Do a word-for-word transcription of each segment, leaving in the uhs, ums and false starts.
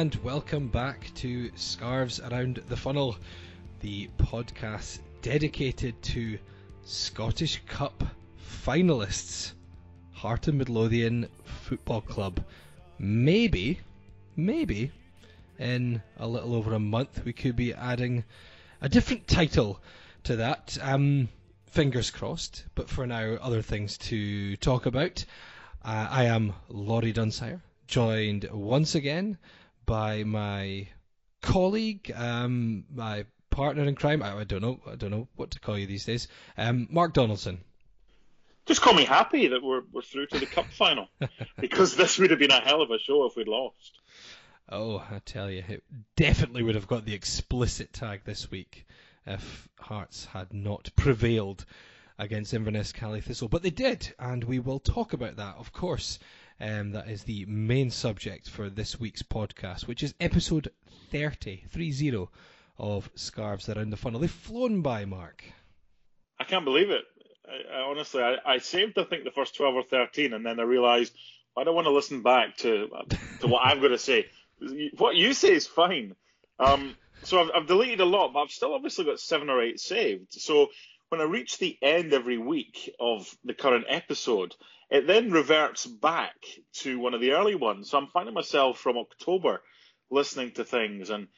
and welcome back to Scarves Around the Funnel, the podcast dedicated to Scottish Cup finalists, Heart of Midlothian Football Club. Maybe, maybe, in a little over a month we could be adding a different title to that. Um, fingers crossed, but for now, other things to talk about. Uh, I am Laurie Dunsire, joined once again by my colleague, um, my partner in crime. I, I don't know, I don't know what to call you these days. Um, Mark Donaldson. Just call me happy that we're we're through to the cup final, because this would have been a hell of a show if we'd lost. Oh, I tell you, it definitely would have got the explicit tag this week if Hearts had not prevailed against Inverness Caledonian Thistle. But they did, and we will talk about that, of course. Um, that is the main subject for this week's podcast, which is episode thirty, three zero, of Scarves Around the Funnel. They've flown by, Mark. I can't believe it. I, I honestly, I, I saved, I think, the first twelve or thirteen, and then I realised, I don't want to listen back to to what I'm going to say. What you say is fine. Um, so I've, I've deleted a lot, but I've still obviously got seven or eight saved. So when I reach the end every week of the current episode, it then reverts back to one of the early ones. So I'm finding myself from October listening to things, and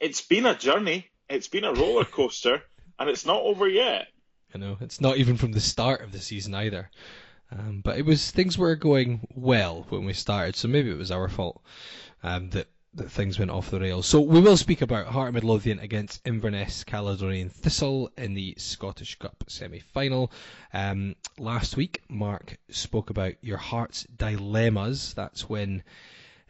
it's been a journey. It's been a roller coaster, and it's not over yet. I know, it's not even from the start of the season either. Um, but it was things were going well when we started, so maybe it was our fault um, that, that things went off the rails. So we will speak about Heart of Midlothian against Inverness Caledonian Thistle in the Scottish Cup semi-final. Um, last week, Mark spoke about your Heart's dilemmas. That's when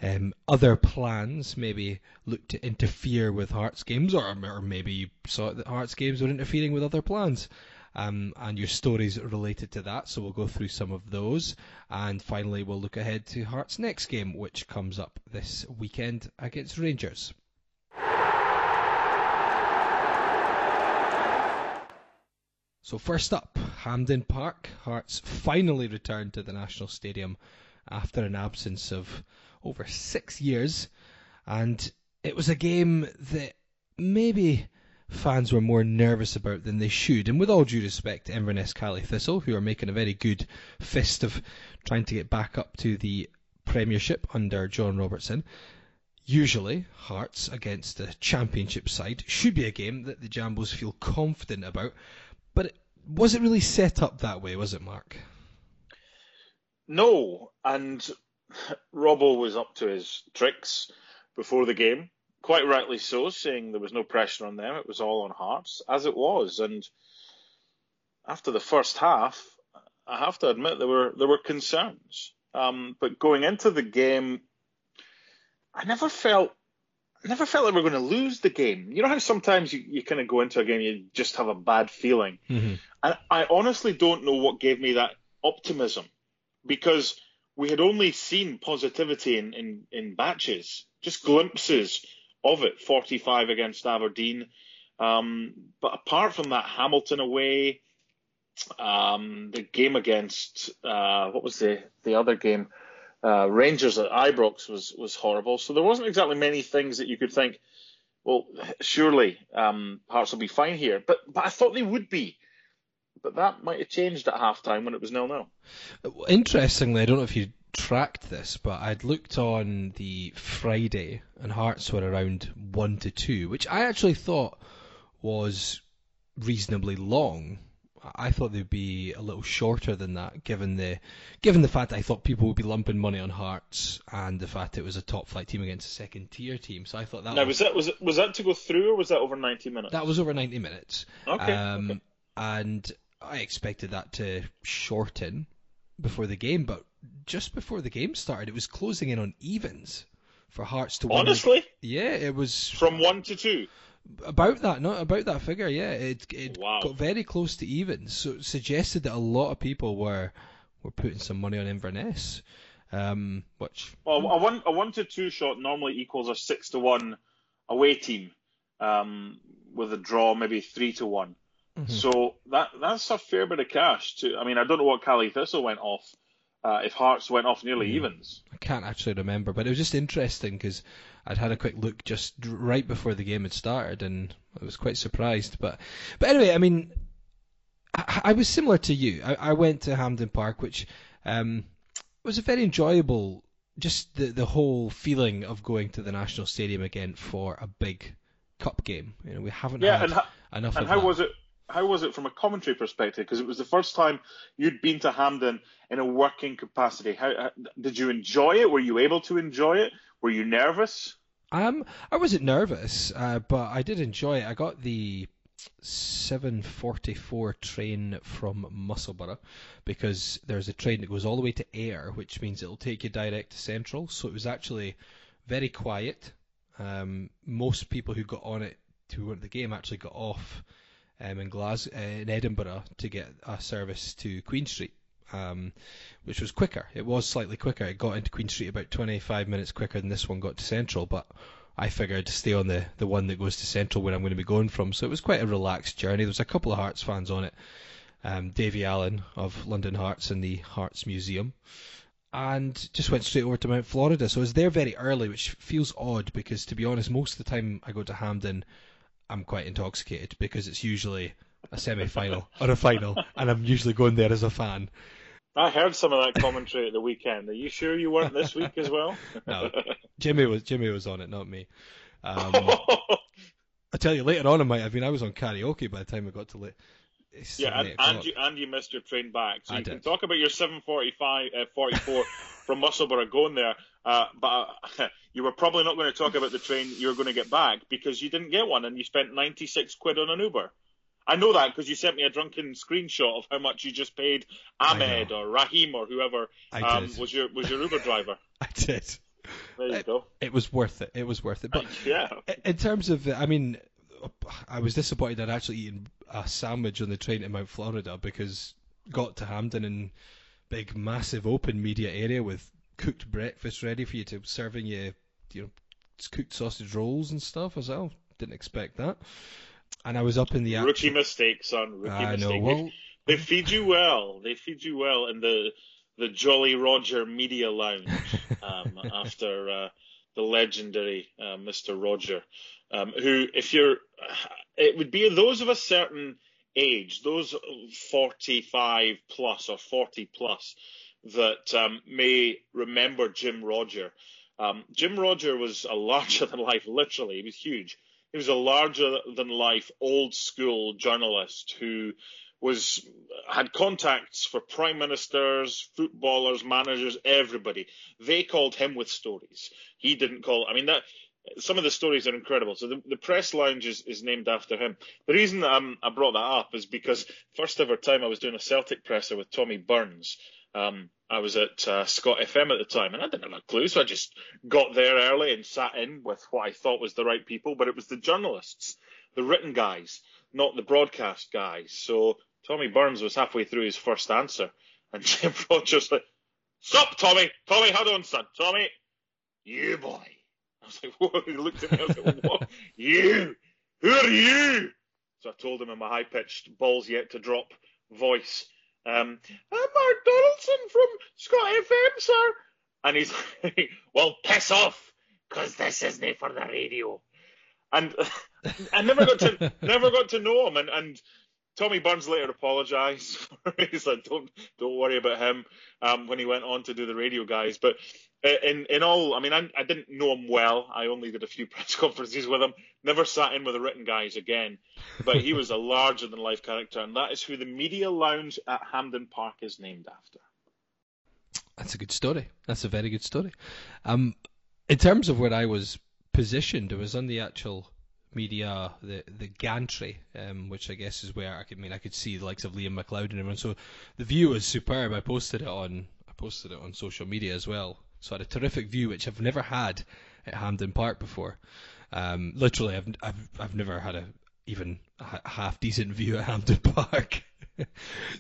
um, other plans maybe looked to interfere with Hearts games, or, or maybe you saw that Hearts games were interfering with other plans. Um, and your stories related to that, so we'll go through some of those, and finally we'll look ahead to Hearts' next game, which comes up this weekend against Rangers. So first up, Hampden Park. Hearts finally returned to the National Stadium after an absence of over six years, and it was a game that maybe fans were more nervous about than they should, and with all due respect to Inverness Caledonian Thistle, who are making a very good fist of trying to get back up to the Premiership under John Robertson. Usually, Hearts against a Championship side should be a game that the Jambos feel confident about, but it wasn't really set up that way, was it, Mark? No, and Robbo was up to his tricks before the game. Quite rightly so, saying there was no pressure on them. It was all on Hearts, as it was. And after the first half, I have to admit there were there were concerns. Um, but going into the game, I never felt I never felt like we were going to lose the game. You know how sometimes you, you kind of go into a game, you just have a bad feeling. Mm-hmm. And I honestly don't know what gave me that optimism, because we had only seen positivity in, in, in batches, just glimpses of it, forty-five against Aberdeen. Um, but apart from that, Hamilton away, um, the game against, uh, what was the, the other game? Uh, Rangers at Ibrox was, was horrible. So there wasn't exactly many things that you could think, well, surely um, Hearts will be fine here. But, but I thought they would be. But that might have changed at half-time when it was nil-nil. Interestingly, I don't know if you tracked this, but I'd looked on the Friday and Hearts were around one to two, which I actually thought was reasonably long. I thought they'd be a little shorter than that, given the given the fact that I thought people would be lumping money on Hearts and the fact it was a top flight team against a second tier team. So I thought that now, was, was that was was that to go through, or was that over ninety minutes? That was over ninety minutes. Okay. Um, okay. And I expected that to shorten before the game, but just before the game started, it was closing in on evens for Hearts to win. Honestly? Yeah, it was from one to two. About that, not about that figure. Yeah, it it wow. got very close to evens. So it suggested that a lot of people were were putting some money on Inverness. Um, which well, a one a one to two shot normally equals a six to one away team. Um, with a draw, maybe three to one. Mm-hmm. So that that's a fair bit of cash. To I mean, I don't know what Caledonian Thistle went off. Uh, if Hearts went off nearly evens. I can't actually remember, but it was just interesting because I'd had a quick look just right before the game had started, and I was quite surprised. But but anyway, I mean, I, I was similar to you. I, I went to Hampden Park, which um, was a very enjoyable, just the, the whole feeling of going to the National Stadium again for a big cup game. You know, we haven't yeah, had and ha- enough and of how that. Was it? How was it from a commentary perspective? Because it was the first time you'd been to Hampden in a working capacity. How, how did you enjoy it? Were you able to enjoy it? Were you nervous? Um, I wasn't nervous, uh, but I did enjoy it. I got the seven forty-four train from Musselburgh because there's a train that goes all the way to Ayr, which means it'll take you direct to Central. So it was actually very quiet. Um, most people who got on it who weren't at the game actually got off Um, in Glasgow, uh, in Edinburgh, to get a service to Queen Street, um, which was quicker. It was slightly quicker. It got into Queen Street about twenty-five minutes quicker than this one got to Central, but I figured to stay on the, the one that goes to Central where I'm going to be going from. So it was quite a relaxed journey. There was a couple of Hearts fans on it. Um, Davy Allen of London Hearts and the Hearts Museum. And just went straight over to Mount Florida. So I was there very early, which feels odd because, to be honest, most of the time I go to Hampden, I'm quite intoxicated because it's usually a semi-final or a final, and I'm usually going there as a fan. I heard some of that commentary at the weekend. Are you sure you weren't this week as well? No, Jimmy was Jimmy was on it, not me. Um, I tell you, later on I might have been. I was on karaoke by the time we got to late. Yeah, and, and you and you missed your train back, so I you did. Can talk about your seven forty-five, uh, forty-four from Musselburgh going there, uh, but uh, you were probably not going to talk about the train you were going to get back because you didn't get one and you spent ninety-six quid on an Uber. I know that because you sent me a drunken screenshot of how much you just paid Ahmed or Raheem or whoever um, was your was your Uber driver. I did. There you it, go. It was worth it. It was worth it. But yeah, in terms of, I mean, I was disappointed I'd actually eaten a sandwich on the train to Mount Florida because got to Hampden in big, massive open media area with cooked breakfast ready for you to serving you, you know, cooked sausage rolls and stuff as well. Didn't expect that. And I was up in the actual... Rookie mistake, son. Rookie I mistake. Know. Well... They feed you well. They feed you well in the the Jolly Roger Media Lounge um, after uh, the legendary uh, Mister Roger. Um, who, if you're, it would be those of a certain age, those forty-five plus or forty plus, that um, may remember Jim Rodger. Um, Jim Rodger was a larger than life, literally, he was huge. He was a larger than life, old school journalist who was had contacts for prime ministers, footballers, managers, everybody. They called him with stories. He didn't call, I mean, that. Some of the stories are incredible. So the, the press lounge is, is named after him. The reason that I'm, I brought that up is because first ever time I was doing a Celtic presser with Tommy Burns. Um, I was at uh, Scott F M at the time, and I didn't have a clue, so I just got there early and sat in with what I thought was the right people. But it was the journalists, the written guys, not the broadcast guys. So Tommy Burns was halfway through his first answer, and Jim Rodger's like, "Stop, Tommy! Tommy, hold on, son, Tommy, you boy." I was like, whoa, he looked at me, I was like, what? You? Who are you? So I told him in my high-pitched, balls-yet-to-drop voice, um, I'm Mark Donaldson from Scott F M, sir. And he's like, well, piss off, because this isn't for the radio. And I never got to never got to know him, and, and Tommy Burns later apologised. He said, don't, don't worry about him um, when he went on to do the radio guys. But in in all, I mean, I, I didn't know him well. I only did a few press conferences with him. Never sat in with the written guys again. But he was a larger-than-life character, and that is who the media lounge at Hampden Park is named after. That's a good story. That's a very good story. Um, in terms of where I was positioned, I was on the actual... media, the the gantry, um, which I guess is where I could I mean I could see the likes of Liam McLeod and everyone. So the view was superb. I posted it on I posted it on social media as well. So I had a terrific view which I've never had at Hampden Park before. Um, literally, I've I've I've never had a even a half decent view at Hampden Park.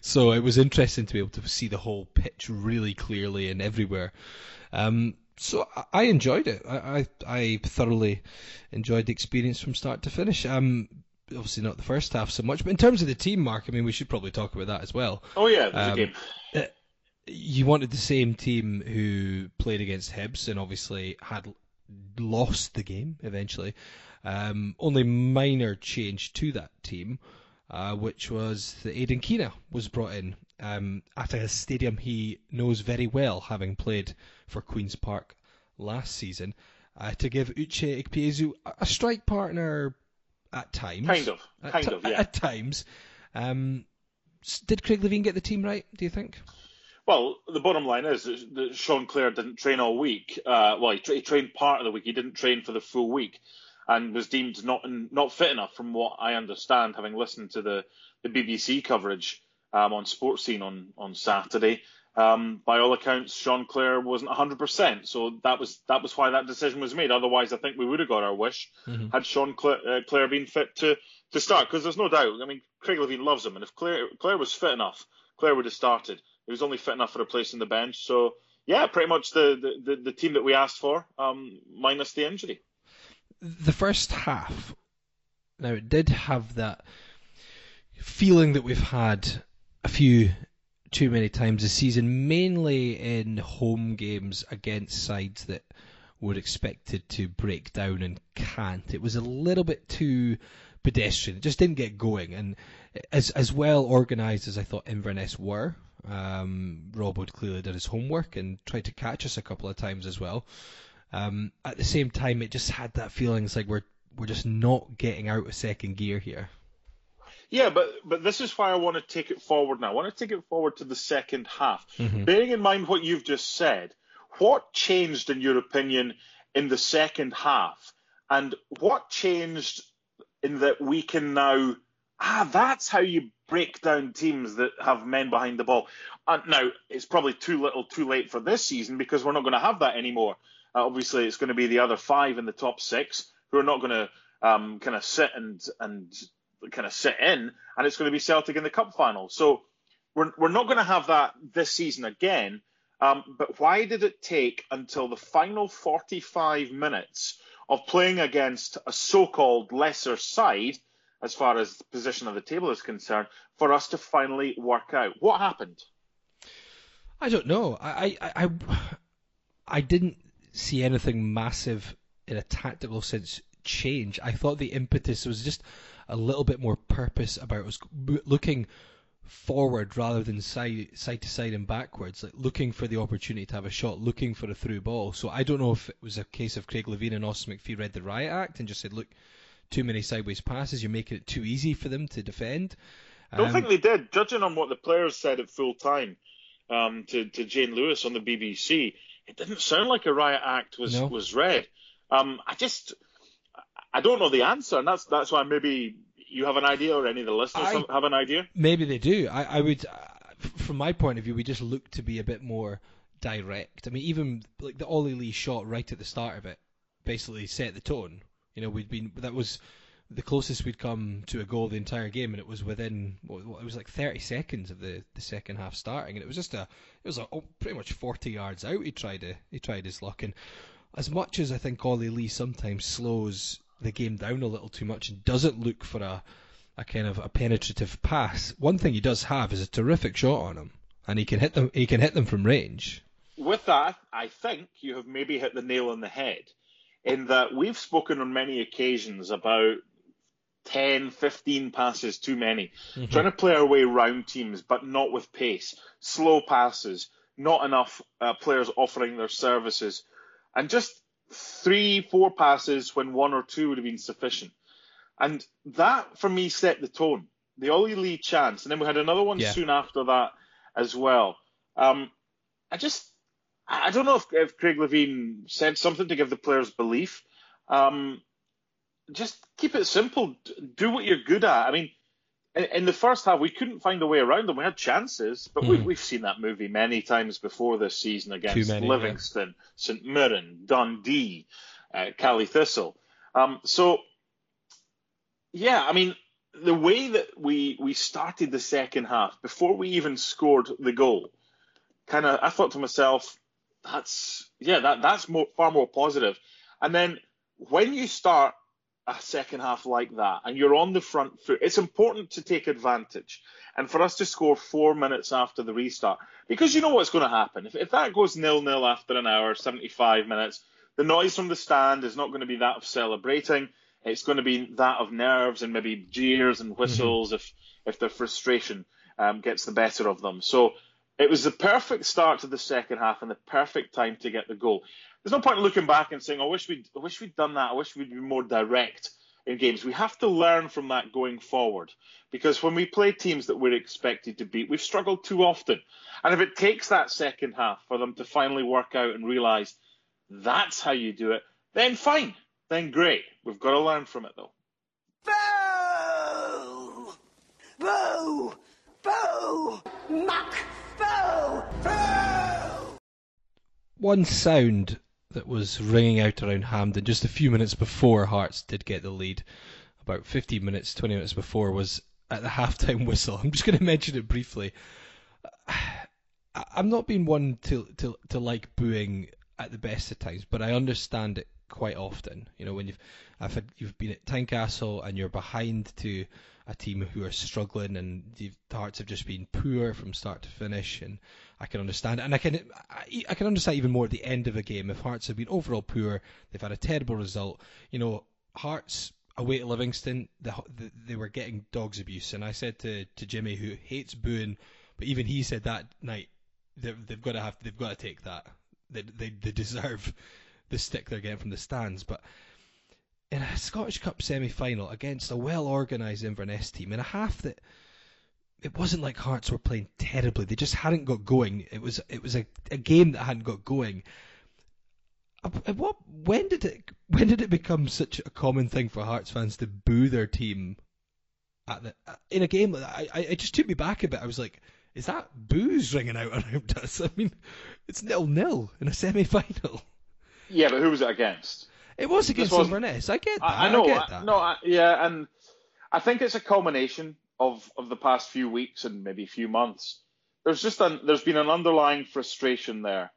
So it was interesting to be able to see the whole pitch really clearly and everywhere. Um, So I enjoyed it. I, I I thoroughly enjoyed the experience from start to finish. Um, obviously not the first half so much, but in terms of the team, Mark, I mean, we should probably talk about that as well. Oh yeah, there's um, a game. Uh, you wanted the same team who played against Hibs and obviously had lost the game eventually. Um, only minor change to that team, uh, which was that Aidan Keena was brought in um, at a stadium he knows very well, having played for Queen's Park last season, uh, to give Uche Ikpeazu a strike partner at times. Kind of, kind t- of, yeah. At times. Um, did Craig Levein get the team right, do you think? Well, the bottom line is that Sean Clare didn't train all week. Uh, well, he, tra- he trained part of the week. He didn't train for the full week and was deemed not not fit enough, from what I understand, having listened to the, the B B C coverage um, on Sports Scene on, on Saturday. Um, by all accounts, Sean Clare wasn't one hundred percent, so that was that was why that decision was made. Otherwise, I think we would have got our wish mm-hmm. had Sean Clare, uh, Clare been fit to, to start, because there's no doubt. I mean, Craig Levein loves him, and if Clare, Clare was fit enough, Clare would have started. He was only fit enough for a place on the bench. So, yeah, pretty much the, the, the team that we asked for, um, minus the injury. The first half, now it did have that feeling that we've had a few too many times this season, mainly in home games against sides that were expected to break down and can't. It was a little bit too pedestrian. It just didn't get going. And as, as well organised as I thought Inverness were, Um, Rob Wood clearly did his homework and tried to catch us a couple of times as well. Um, at the same time, it just had that feeling it's like we're we're just not getting out of second gear here. Yeah, but but this is why I want to take it forward now. I want to take it forward to the second half. Mm-hmm. Bearing in mind what you've just said, what changed in your opinion in the second half, and what changed in that we can now? Ah, that's how you break down teams that have men behind the ball. And now, it's probably too little too late for this season because we're not going to have that anymore. Uh, obviously, it's going to be the other five in the top six who are not going to um, kind of sit and and kind of sit in, and it's going to be Celtic in the cup final. So we're we're not going to have that this season again. Um, but why did it take until the final forty-five minutes of playing against a so-called lesser side, as far as the position of the table is concerned, for us to finally work out what happened? I don't know. I I, I, I didn't see anything massive in a tactical sense change. I thought the impetus was just a little bit more purpose about it. It was looking forward rather than side, side to side and backwards, like looking for the opportunity to have a shot, looking for a through ball. So I don't know if it was a case of Craig Levein and Austin McPhee read the Riot Act and just said, look, too many sideways passes, you're making it too easy for them to defend. I don't um, think they did. Judging on what the players said at full time um, to, to Jane Lewis on the B B C, it didn't sound like a Riot Act was, no. was read. Um, I just, I don't know the answer, and that's that's why maybe you have an idea, or any of the listeners I, have an idea. Maybe they do. I, I would, from my point of view, we just look to be a bit more direct. I mean, even like the Ollie Lee shot right at the start of it basically set the tone. You know, we'd been, that was the closest we'd come to a goal the entire game, and it was within, well, it was like thirty seconds of the, the second half starting, and it was just a, it was a, oh, pretty much forty yards out. He tried to, he tried his luck, and as much as I think Ollie Lee sometimes slows the game down a little too much and doesn't look for a, a kind of a penetrative pass, one thing he does have is a terrific shot on him, and he can hit them, he can hit them from range. With that, I think you have maybe hit the nail on the head, in that we've spoken on many occasions about ten, fifteen passes too many. Mm-hmm. Trying to play our way around teams, but not with pace. Slow passes, not enough uh, players offering their services. And just three, four passes when one or two would have been sufficient. And that, for me, set the tone. The Ollie Lee chance. And then we had another one yeah. soon after that as well. Um, I just... I don't know if, if Craig Levein said something to give the players belief. Um, just keep it simple. Do what you're good at. I mean, in, in the first half, we couldn't find a way around them. We had chances, but mm. we, we've seen that movie many times before this season against many, Livingston, yeah. St Mirren, Dundee, uh, Cali Thistle. Um, so, yeah, I mean, the way that we, we started the second half, before we even scored the goal, kind of, I thought to myself, that's yeah, that that's more, far more positive. And then when you start a second half like that and you're on the front foot, it's important to take advantage. And for us to score four minutes after the restart, because you know what's going to happen. If, if that goes nil-nil after an hour, seventy-five minutes, the noise from the stand is not going to be that of celebrating. It's going to be that of nerves and maybe jeers and whistles mm-hmm. if if their frustration um, gets the better of them. So it was the perfect start to the second half and the perfect time to get the goal. There's no point in looking back and saying, I wish we'd, I wish we'd done that. I wish we'd been more direct in games. We have to learn from that going forward, because when we play teams that we're expected to beat, we've struggled too often. And if it takes that second half for them to finally work out and realise that's how you do it, then fine. Then great. We've got to learn from it, though. Boo! Boo! Boo! Muck! Boo! Boo! One sound that was ringing out around Hampden just a few minutes before Hearts did get the lead, about fifteen minutes, twenty minutes before, was at the halftime whistle. I'm just going to mention it briefly. I'm not being one to, to, to like booing at the best of times, but I understand it quite often. You know, when you've I've had, you've been at Tynecastle and you're behind to a team who are struggling and you've, the Hearts have just been poor from start to finish, and I can understand it. And I can I, I can understand even more at the end of a game if Hearts have been overall poor, they've had a terrible result. You know, Hearts away to Livingston, the, the, they were getting dogs abuse, and I said to, to Jimmy, who hates booing, but even he said that night they, they've got to have they've got to take that. They they, they deserve the stick they're getting from the stands. But in a Scottish Cup semi-final against a well-organised Inverness team, in a half that it wasn't like Hearts were playing terribly, they just hadn't got going. It was it was a, a game that hadn't got going. What when did it when did it become such a common thing for Hearts fans to boo their team at the, in a game? I, I it just took me back a bit. I was like, is that boos ringing out around us? I mean, it's nil-nil in a semi-final. Yeah, but who was it against? It was against Inverness. I get that. I, I know. I get that. I, no, I, yeah, and I think it's a culmination of, of the past few weeks and maybe few months. There's just an, there's been an underlying frustration there.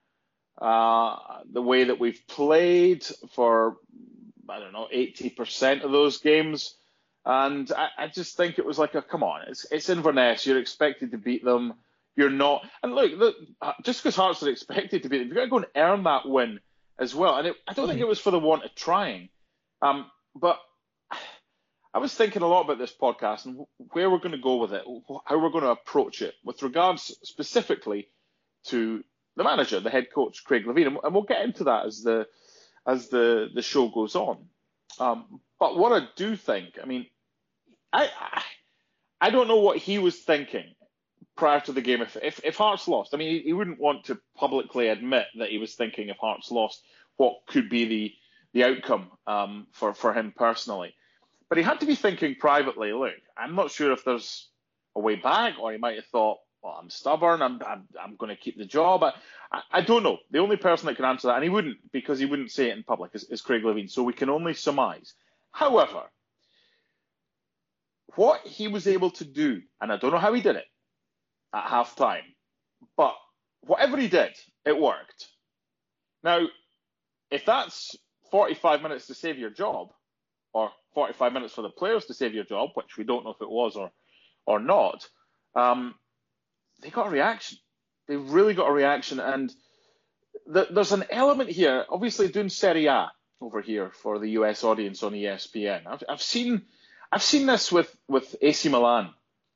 Uh, the way that we've played for, I don't know, eighty percent of those games, and I, I just think it was like, a, come on, it's it's Inverness. You're expected to beat them. You're not. And look, look just because Hearts are expected to beat them, you've got to go and earn that win as well. And it, I don't think it was for the want of trying. Um, but I was thinking a lot about this podcast and where we're going to go with it, how we're going to approach it with regards specifically to the manager, the head coach, Craig Levein. And we'll get into that as the as the, the show goes on. Um, but what I do think, I mean, I, I I don't know what he was thinking prior to the game, if, if if Hearts lost. I mean, he wouldn't want to publicly admit that he was thinking if Hearts lost, what could be the the outcome um, for, for him personally. But he had to be thinking privately, look, I'm not sure if there's a way back, or he might have thought, well, I'm stubborn, I'm I'm, I'm going to keep the job. I, I, I don't know. The only person that can answer that, and he wouldn't, because he wouldn't say it in public, is, is Craig Levein. So we can only surmise. However, what he was able to do, and I don't know how he did it, at half-time. But whatever he did, it worked. Now, if that's forty-five minutes to save your job, or forty-five minutes for the players to save your job, which we don't know if it was or or not, um, they got a reaction. They really got a reaction. And th- there's an element here, obviously doing Serie A over here for the U S audience on E S P N. I've, I've seen I've seen this with, with A C Milan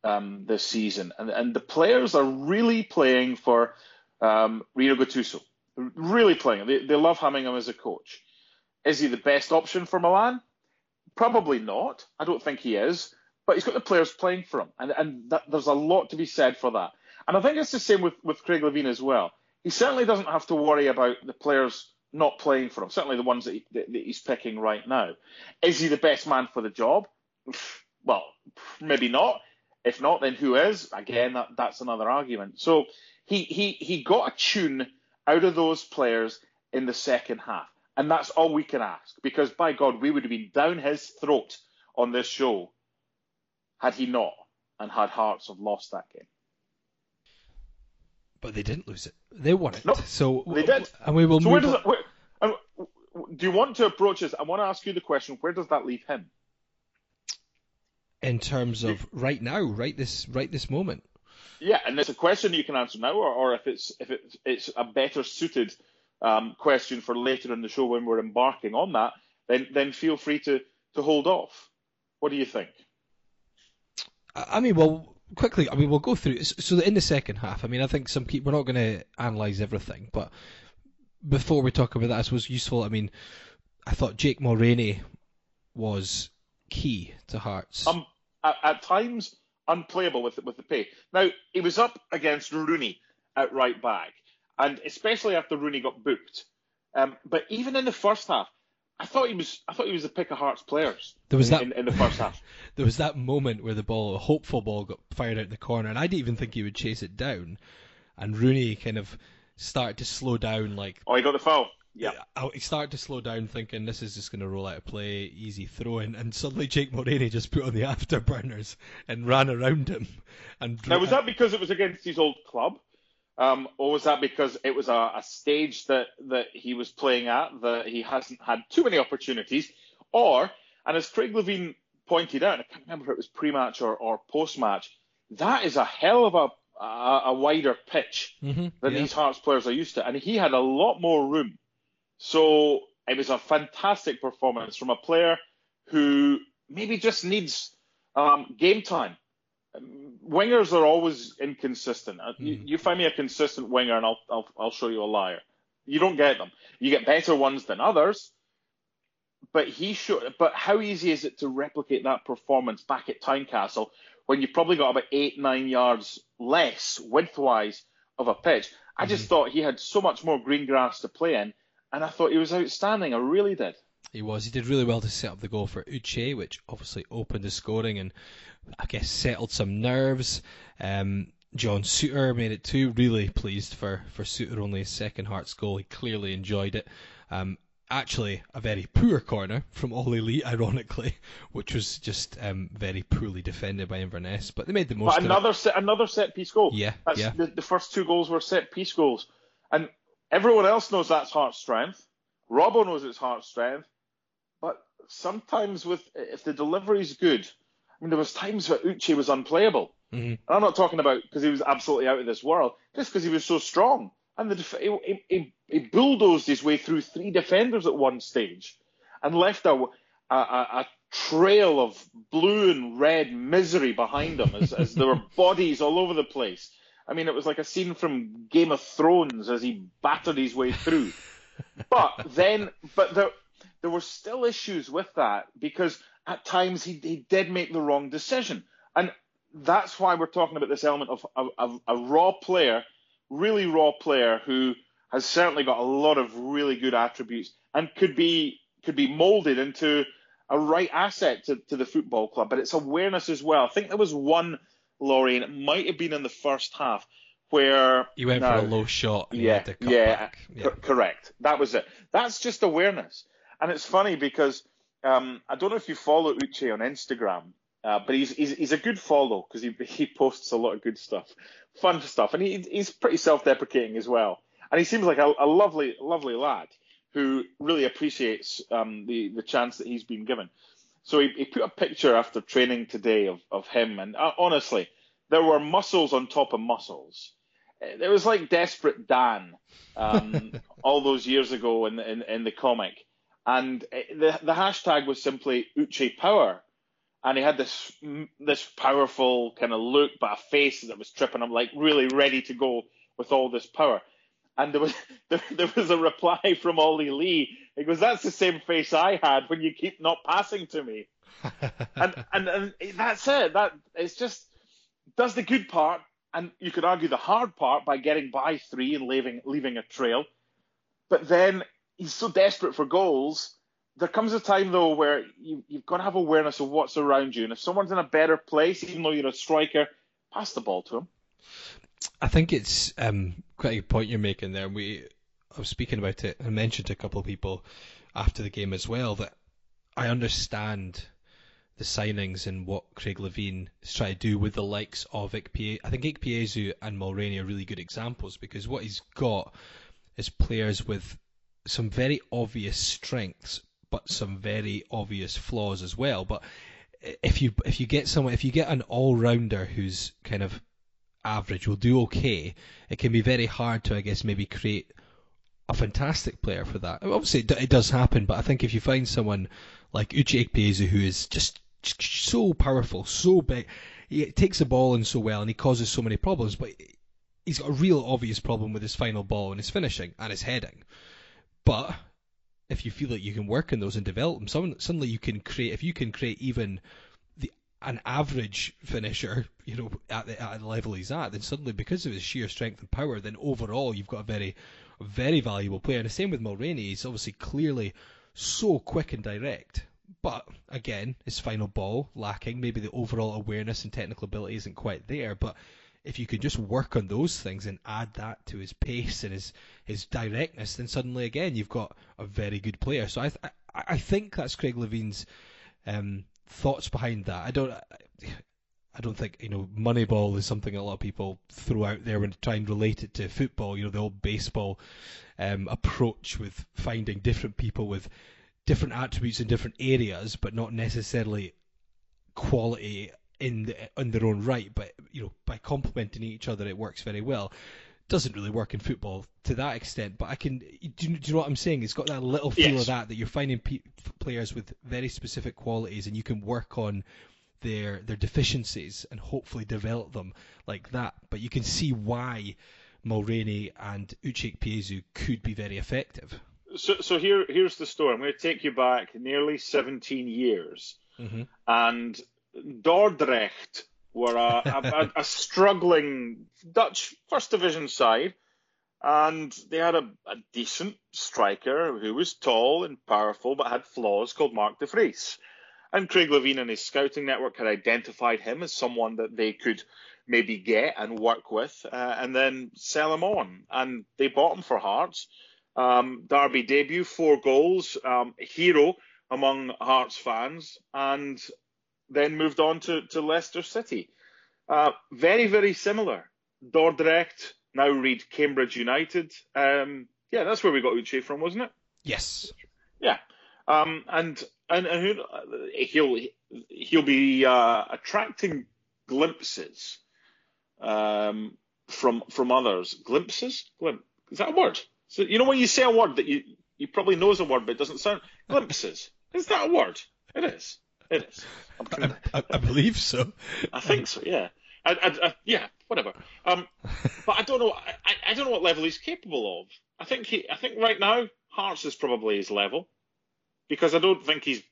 Um, this season, and and the players are really playing for um, Rino Gattuso. They're really playing. They they love having him as a coach. Is he the best option for Milan? Probably not. I don't think he is. But he's got the players playing for him, and and that, there's a lot to be said for that. And I think it's the same with with Craig Levein as well. He certainly doesn't have to worry about the players not playing for him. Certainly the ones that, he, that, that he's picking right now. Is he the best man for the job? Well, maybe not. If not, then who is? Again, that, that's another argument. So he, he, he got a tune out of those players in the second half. And that's all we can ask. Because, by God, we would have been down his throat on this show had he not, and had Hearts have lost that game. But they didn't lose it. They won it. No, so they did. And we will so move where does it, where, do you want to approach this? I want to ask you the question, where does that leave him? In terms of right now, right this, right this moment. Yeah, and it's a question you can answer now, or, or if it's if it's, it's a better suited um, question for later in the show when we're embarking on that, then then feel free to, to hold off. What do you think? I mean, well, quickly, I mean, we'll go through. So in the second half, I mean, I think some key, we're not going to analyse everything, but before we talk about that, I suppose useful, I mean, I thought Jake Mulroney was key to Hearts. Um, at, at times, unplayable with, with the pay. Now, he was up against Rooney at right back, and especially after Rooney got booked. Um, but even in the first half, I thought he was. I thought he was the pick of Hearts players. There was in, that, in, in the first half. There was that moment where the ball, a hopeful ball, got fired out the corner, and I didn't even think he would chase it down. And Rooney kind of started to slow down, like. Oh, he got the foul. Yeah. He started to slow down, thinking this is just going to roll out of play, easy throw in, and suddenly Jake Mulroney just put on the afterburners and ran around him. And now, was that because it was against his old club? Um, or was that because it was a, a stage that, that he was playing at that he hasn't had too many opportunities? Or, and as Craig Levein pointed out, and I can't remember if it was pre-match or, or post-match, that is a hell of a, a, a wider pitch mm-hmm, than yeah. these Hearts players are used to. And he had a lot more room. So it was a fantastic performance from a player who maybe just needs um, game time. Wingers are always inconsistent. You, you find me a consistent winger, and I'll, I'll I'll show you a liar. You don't get them. You get better ones than others. But he should. But how easy is it to replicate that performance back at Tynecastle when you probably got about eight, nine yards less widthwise of a pitch? I just mm-hmm. thought he had so much more green grass to play in, and I thought he was outstanding. I really did. He was. He did really well to set up the goal for Uche, which obviously opened the scoring and I guess settled some nerves. Um, John Suter made it too. Really pleased for, for Suter, only his second Hearts goal. He clearly enjoyed it. Um, actually, a very poor corner from Ollie Lee, ironically, which was just um, very poorly defended by Inverness. But they made the most but another of it. Set, another set-piece goal. Yeah, that's, yeah. The, the first two goals were set-piece goals. And everyone else knows that's Hearts' strength. Robbo knows it's Hearts' strength. But sometimes with if the delivery's good, I mean, there was times where Uche was unplayable. Mm-hmm. And I'm not talking about because he was absolutely out of this world, just because he was so strong. And the def- he, he, he bulldozed his way through three defenders at one stage and left a, a, a trail of blue and red misery behind him as, as there were bodies all over the place. I mean, it was like a scene from Game of Thrones as he battered his way through. But then... but there. There were still issues with that because at times he, he did make the wrong decision. And that's why we're talking about this element of a, a, a raw player, really raw player who has certainly got a lot of really good attributes and could be could be moulded into a right asset to, to the football club. But it's awareness as well. I think there was one, Laurie, and it might have been in the first half, where... He went now, for a low shot and yeah, he had to come yeah, back. Yeah, co- correct. That was it. That's just awareness. And it's funny because um, I don't know if you follow Uche on Instagram, uh, but he's, he's he's a good follow because he he posts a lot of good stuff, fun stuff, and he he's pretty self-deprecating as well. And he seems like a, a lovely lovely lad who really appreciates um, the the chance that he's been given. So he, he put a picture after training today of of him, and uh, honestly, there were muscles on top of muscles. It was like Desperate Dan um, all those years ago in in, in the comic. And the the hashtag was simply Uche Power. And he had this this powerful kind of look, but a face that was tripping. I'm like, really ready to go with all this power. And there was there, there was a reply from Ollie Lee. He goes, that's the same face I had when you keep not passing to me. and, and and that's it. That it's just does the good part. And you could argue the hard part by getting by three and leaving leaving a trail. But then... he's so desperate for goals. There comes a time, though, where you, you've got to have awareness of what's around you. And if someone's in a better place, even though you're a striker, pass the ball to him. I think it's um, quite a good point you're making there. We, I was speaking about it and mentioned to a couple of people after the game as well that I understand the signings and what Craig Levein is trying to do with the likes of Ikpeazu. I think Ikpeazu and Mulroney are really good examples because what he's got is players with some very obvious strengths, but some very obvious flaws as well. But if you if you get someone, if you get an all-rounder who's kind of average, will do okay, it can be very hard to, I guess, maybe create a fantastic player for that. Obviously, it does happen, but I think if you find someone like Uche Ikpeazu, who is just so powerful, so big, he takes the ball in so well, and he causes so many problems, but he's got a real obvious problem with his final ball and his finishing and his heading. But if you feel that you can work on those and develop them, suddenly you can create, if you can create even the an average finisher, you know, at the, at the level he's at, then suddenly, because of his sheer strength and power, then overall you've got a very, very valuable player. And the same with Mulroney. He's obviously clearly so quick and direct, but again, his final ball lacking, maybe the overall awareness and technical ability isn't quite there, but if you could just work on those things and add that to his pace and his, his directness, then suddenly again you've got a very good player. So I th- I think that's Craig Levein's um, thoughts behind that. I don't I don't think, you know, Moneyball is something a lot of people throw out there when they try and relate it to football. You know, the old baseball um, approach with finding different people with different attributes in different areas, but not necessarily quality in the, in their own right, but you know, by complementing each other, it works very well. Doesn't really work in football to that extent, but I can. Do, do you know what I'm saying? It's got that little feel yes. of that that you're finding pe- players with very specific qualities, and you can work on their their deficiencies and hopefully develop them like that. But you can see why Mulroney and Uche Ikpeazu could be very effective. So, so here here's the story. I'm going to take you back nearly seventeen years, mm-hmm. and Dordrecht were a, a, a struggling Dutch First Division side, and they had a, a decent striker who was tall and powerful but had flaws called Mark de Vries. And Craig Levein and his scouting network had identified him as someone that they could maybe get and work with uh, and then sell him on. And they bought him for Hearts. Um, Derby debut, four goals, um, a hero among Hearts fans, and then moved on to, to Leicester City. Uh, very, very similar. Dordrecht, now read Cambridge United. Um, yeah, that's where we got Uche from, wasn't it? Yes. Yeah. Um, and and, and who, he'll, he'll be uh, attracting glimpses um, from from others. Glimpses? Glim- Is that a word? So you know when you say a word that you, you probably know is a word, but it doesn't sound... Glimpses. Is that a word? It is. It is. I, I, I believe so. I think so. Yeah. I, I, I, yeah. Whatever. Um, but I don't know. I, I don't know what level he's capable of. I think he. I think right now Hearts is probably his level, because I don't think he's.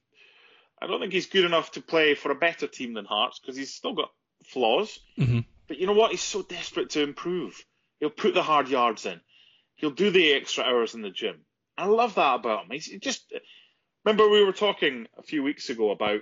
I don't think he's good enough to play for a better team than Hearts, because he's still got flaws. Mm-hmm. But you know what? He's so desperate to improve. He'll put the hard yards in. He'll do the extra hours in the gym. I love that about him. He's he just. Remember we were talking a few weeks ago about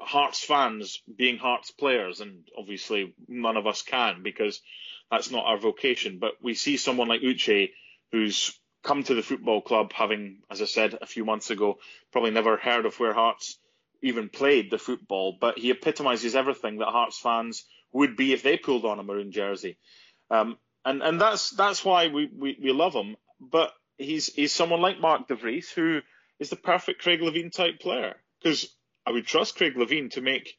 Hearts fans being Hearts players, and obviously none of us can, because that's not our vocation. But we see someone like Uche, who's come to the football club having, as I said a few months ago, probably never heard of where Hearts even played the football, but he epitomises everything that Hearts fans would be if they pulled on a maroon jersey. Um, and, and that's that's why we, we, we love him. But he's he's someone like Mark de Vries, who is the perfect Craig Levein type player, because I would trust Craig Levein to make,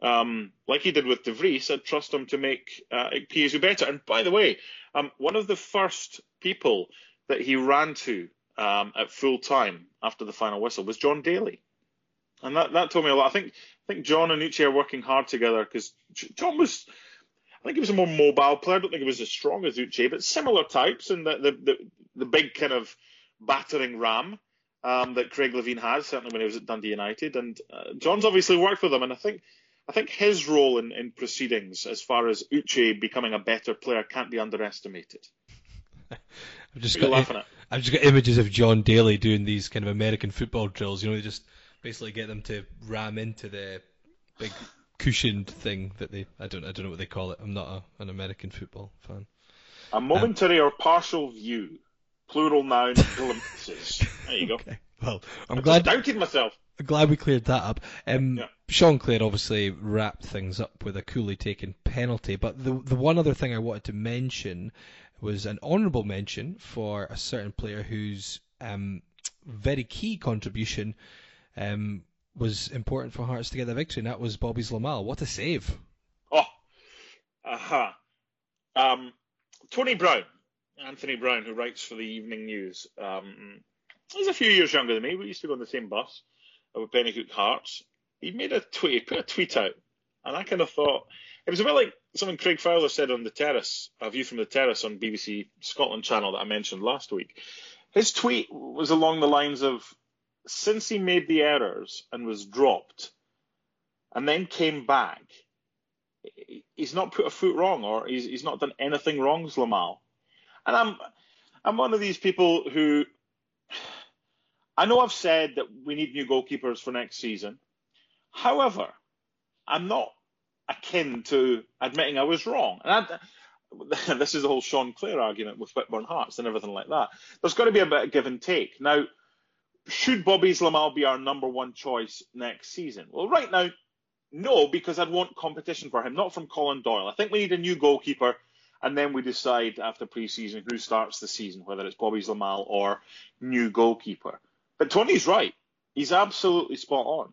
um, like he did with De Vries, I'd trust him to make uh, Ikpeazu better. And by the way, um, one of the first people that he ran to um, at full time after the final whistle was John Daly, and that, that told me a lot. I think I think John and Uche are working hard together, because John was, I think he was a more mobile player. I don't think he was as strong as Uche, but similar types, and the the the, the big kind of battering ram. Um, that Craig Levein has, certainly when he was at Dundee United, and uh, John's obviously worked with him, and I think I think his role in, in proceedings as far as Uche becoming a better player can't be underestimated. I've just got laughing I- at? I've just got images of John Daly doing these kind of American football drills. You know, they just basically get them to ram into the big cushioned thing that they I don't I don't know what they call it. I'm not a, an American football fan. A momentary um, or partial view. Plural noun glimpses. There you go. Okay. Well, I'm I glad. Doubted myself. I'm glad we cleared that up. Um, yeah. Sean Clare obviously wrapped things up with a coolly taken penalty, but the the one other thing I wanted to mention was an honourable mention for a certain player whose um, very key contribution um, was important for Hearts to get the victory, and that was Bobby Zlamal. What a save! Oh, aha. Uh-huh. Um, Tony Brown. Anthony Brown, who writes for the Evening News. Um, he's a few years younger than me. We used to go on the same bus with Pennycook Hearts. He made a tweet, put a tweet out, and I kind of thought, it was a bit like something Craig Fowler said on The Terrace, A View from the Terrace on B B C Scotland channel that I mentioned last week. His tweet was along the lines of, since he made the errors and was dropped and then came back, he's not put a foot wrong, or he's, he's not done anything wrong, Zlamal. And I'm I'm one of these people who, I know I've said that we need new goalkeepers for next season. However, I'm not akin to admitting I was wrong. And I, this is the whole Sean Clare argument with Whitburn Hearts and everything like that. There's got to be a bit of give and take. Now, should Bobby Zlamal be our number one choice next season? Well, right now, no, because I'd want competition for him, not from Colin Doyle. I think we need a new goalkeeper, and then we decide after pre-season who starts the season, whether it's Bobby Zlamal or new goalkeeper. But Tony's right. He's absolutely spot on.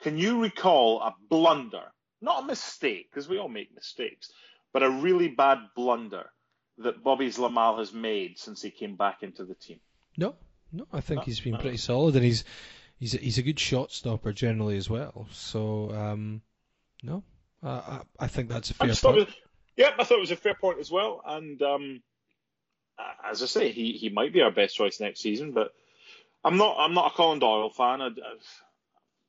Can you recall a blunder, not a mistake, because we all make mistakes, but a really bad blunder that Bobby Zlamal has made since he came back into the team? No, no, I think no, he's been no. pretty solid, and he's he's a, he's a good shot stopper generally as well. So, um, no, uh, I, I think that's a fair point. Yeah, I thought it was a fair point as well. And um, as I say, he, he might be our best choice next season. But I'm not I'm not a Colin Doyle fan. I, I,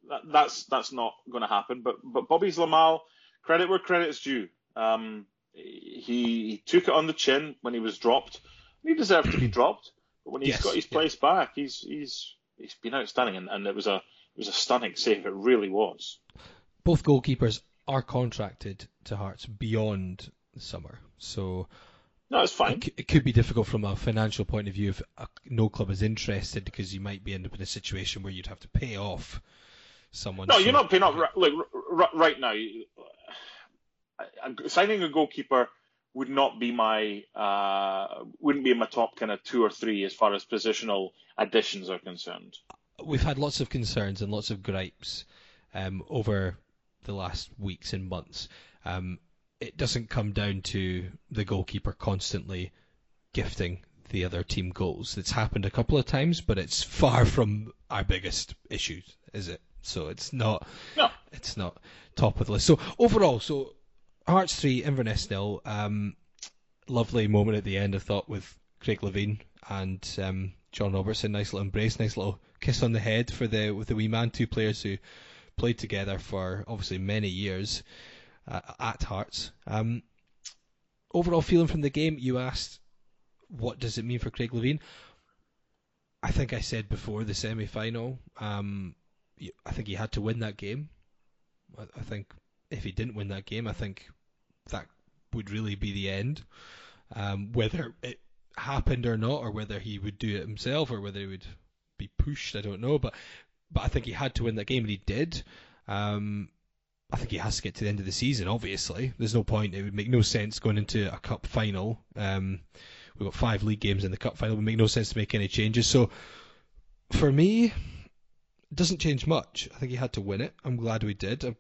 that, that's that's not going to happen. But but Bobby Zlamal, credit where credit's due. Um, he, he took it on the chin when he was dropped. He deserved to be dropped. But when he's yes, got his yeah. place back, he's he's he's been outstanding. And, and it was a it was a stunning save. It really was. Both goalkeepers are contracted to Hearts beyond summer, so no, it's fine. It, it could be difficult from a financial point of view if a, no club is interested, because you might be end up in a situation where you'd have to pay off someone. No, so you're not paying off. Like right now, signing a goalkeeper would not be my uh, wouldn't be in my top kind of two or three as far as positional additions are concerned. We've had lots of concerns and lots of gripes um, over the last weeks and months. Um, It doesn't come down to the goalkeeper constantly gifting the other team goals. It's happened a couple of times, but it's far from our biggest issue, is it? So it's not, no. it's not top of the list. So overall, so Hearts three, Inverness nil. Um, lovely moment at the end, I thought, with Craig Levein and um, John Robertson. Nice little embrace, nice little kiss on the head for the with the wee man. Two players who played together for obviously many years. Uh, at Hearts. Um, overall feeling from the game, you asked, what does it mean for Craig Levein? I think I said before the semi-final, um, I think he had to win that game. I, I think if he didn't win that game, I think that would really be the end. Um, whether it happened or not, or whether he would do it himself, or whether he would be pushed, I don't know. But, but I think he had to win that game, and he did. Um, I think he has to get to the end of the season, obviously. There's no point. It would make no sense going into a cup final. Um, we've got five league games in the cup final. It would make no sense to make any changes. So, for me, it doesn't change much. I think he had to win it. I'm glad we did. I'm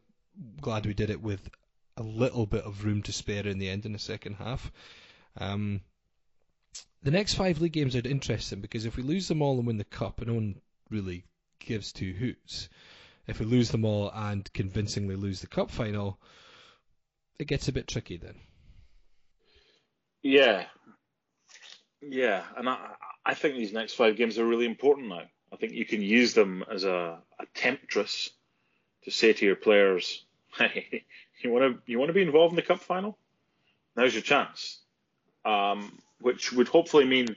glad we did it with a little bit of room to spare in the end in the second half. Um, the next five league games are interesting, because if we lose them all and win the cup, no one really gives two hoots. If we lose them all and convincingly lose the cup final, it gets a bit tricky then. Yeah. Yeah, and I, I think these next five games are really important now. I think you can use them as a, a temptress to say to your players, hey, you want to you want to be involved in the cup final? Now's your chance. Um, which would hopefully mean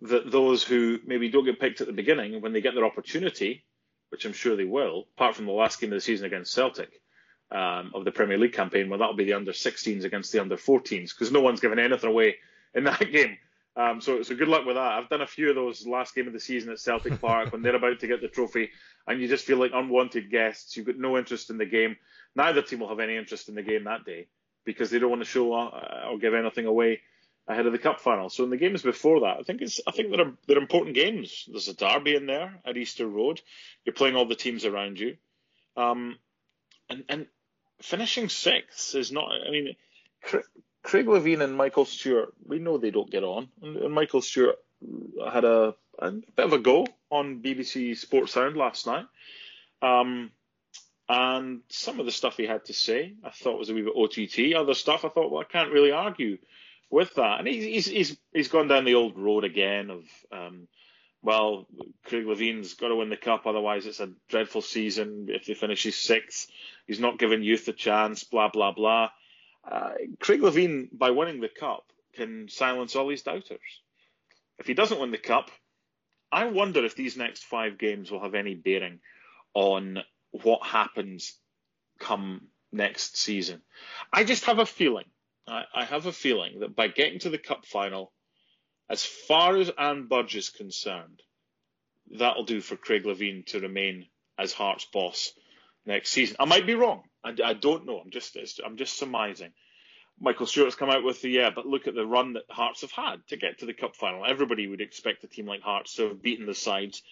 that those who maybe don't get picked at the beginning, when they get their opportunity, which I'm sure they will, apart from the last game of the season against Celtic um, of the Premier League campaign, well, that'll be the under sixteens against the under fourteens, because no one's given anything away in that game. Um, so, so good luck with that. I've done a few of those last game of the season at Celtic Park when they're about to get the trophy, and you just feel like unwanted guests. You've got no interest in the game. Neither team will have any interest in the game that day, because they don't want to show or give anything away ahead of the cup final. So in the games before that, I think it's I think they're they're important games. There's a derby in there at Easter Road. You're playing all the teams around you, um, and and finishing sixth is not. I mean, Craig Levein and Michael Stewart, we know they don't get on. And, and Michael Stewart had a, a bit of a go on B B C Sports Sound last night. Um, and some of the stuff he had to say, I thought was a wee bit O T T. Other stuff, I thought, well, I can't really argue with that. And he's he's he's gone down the old road again of, um, well, Craig Levine's got to win the cup, otherwise it's a dreadful season if he finishes sixth. He's not giving youth a chance, blah, blah, blah. Uh, Craig Levein, by winning the cup, can silence all his doubters. If he doesn't win the cup, I wonder if these next five games will have any bearing on what happens come next season. I just have a feeling, I, I have a feeling that by getting to the cup final, as far as Ann Budge is concerned, that'll do for Craig Levein to remain as Hearts boss next season. I might be wrong. I, I don't know. I'm just I'm just surmising. Michael Stewart's come out with the, yeah, but look at the run that Hearts have had to get to the cup final. Everybody would expect a team like Hearts to have beaten the sides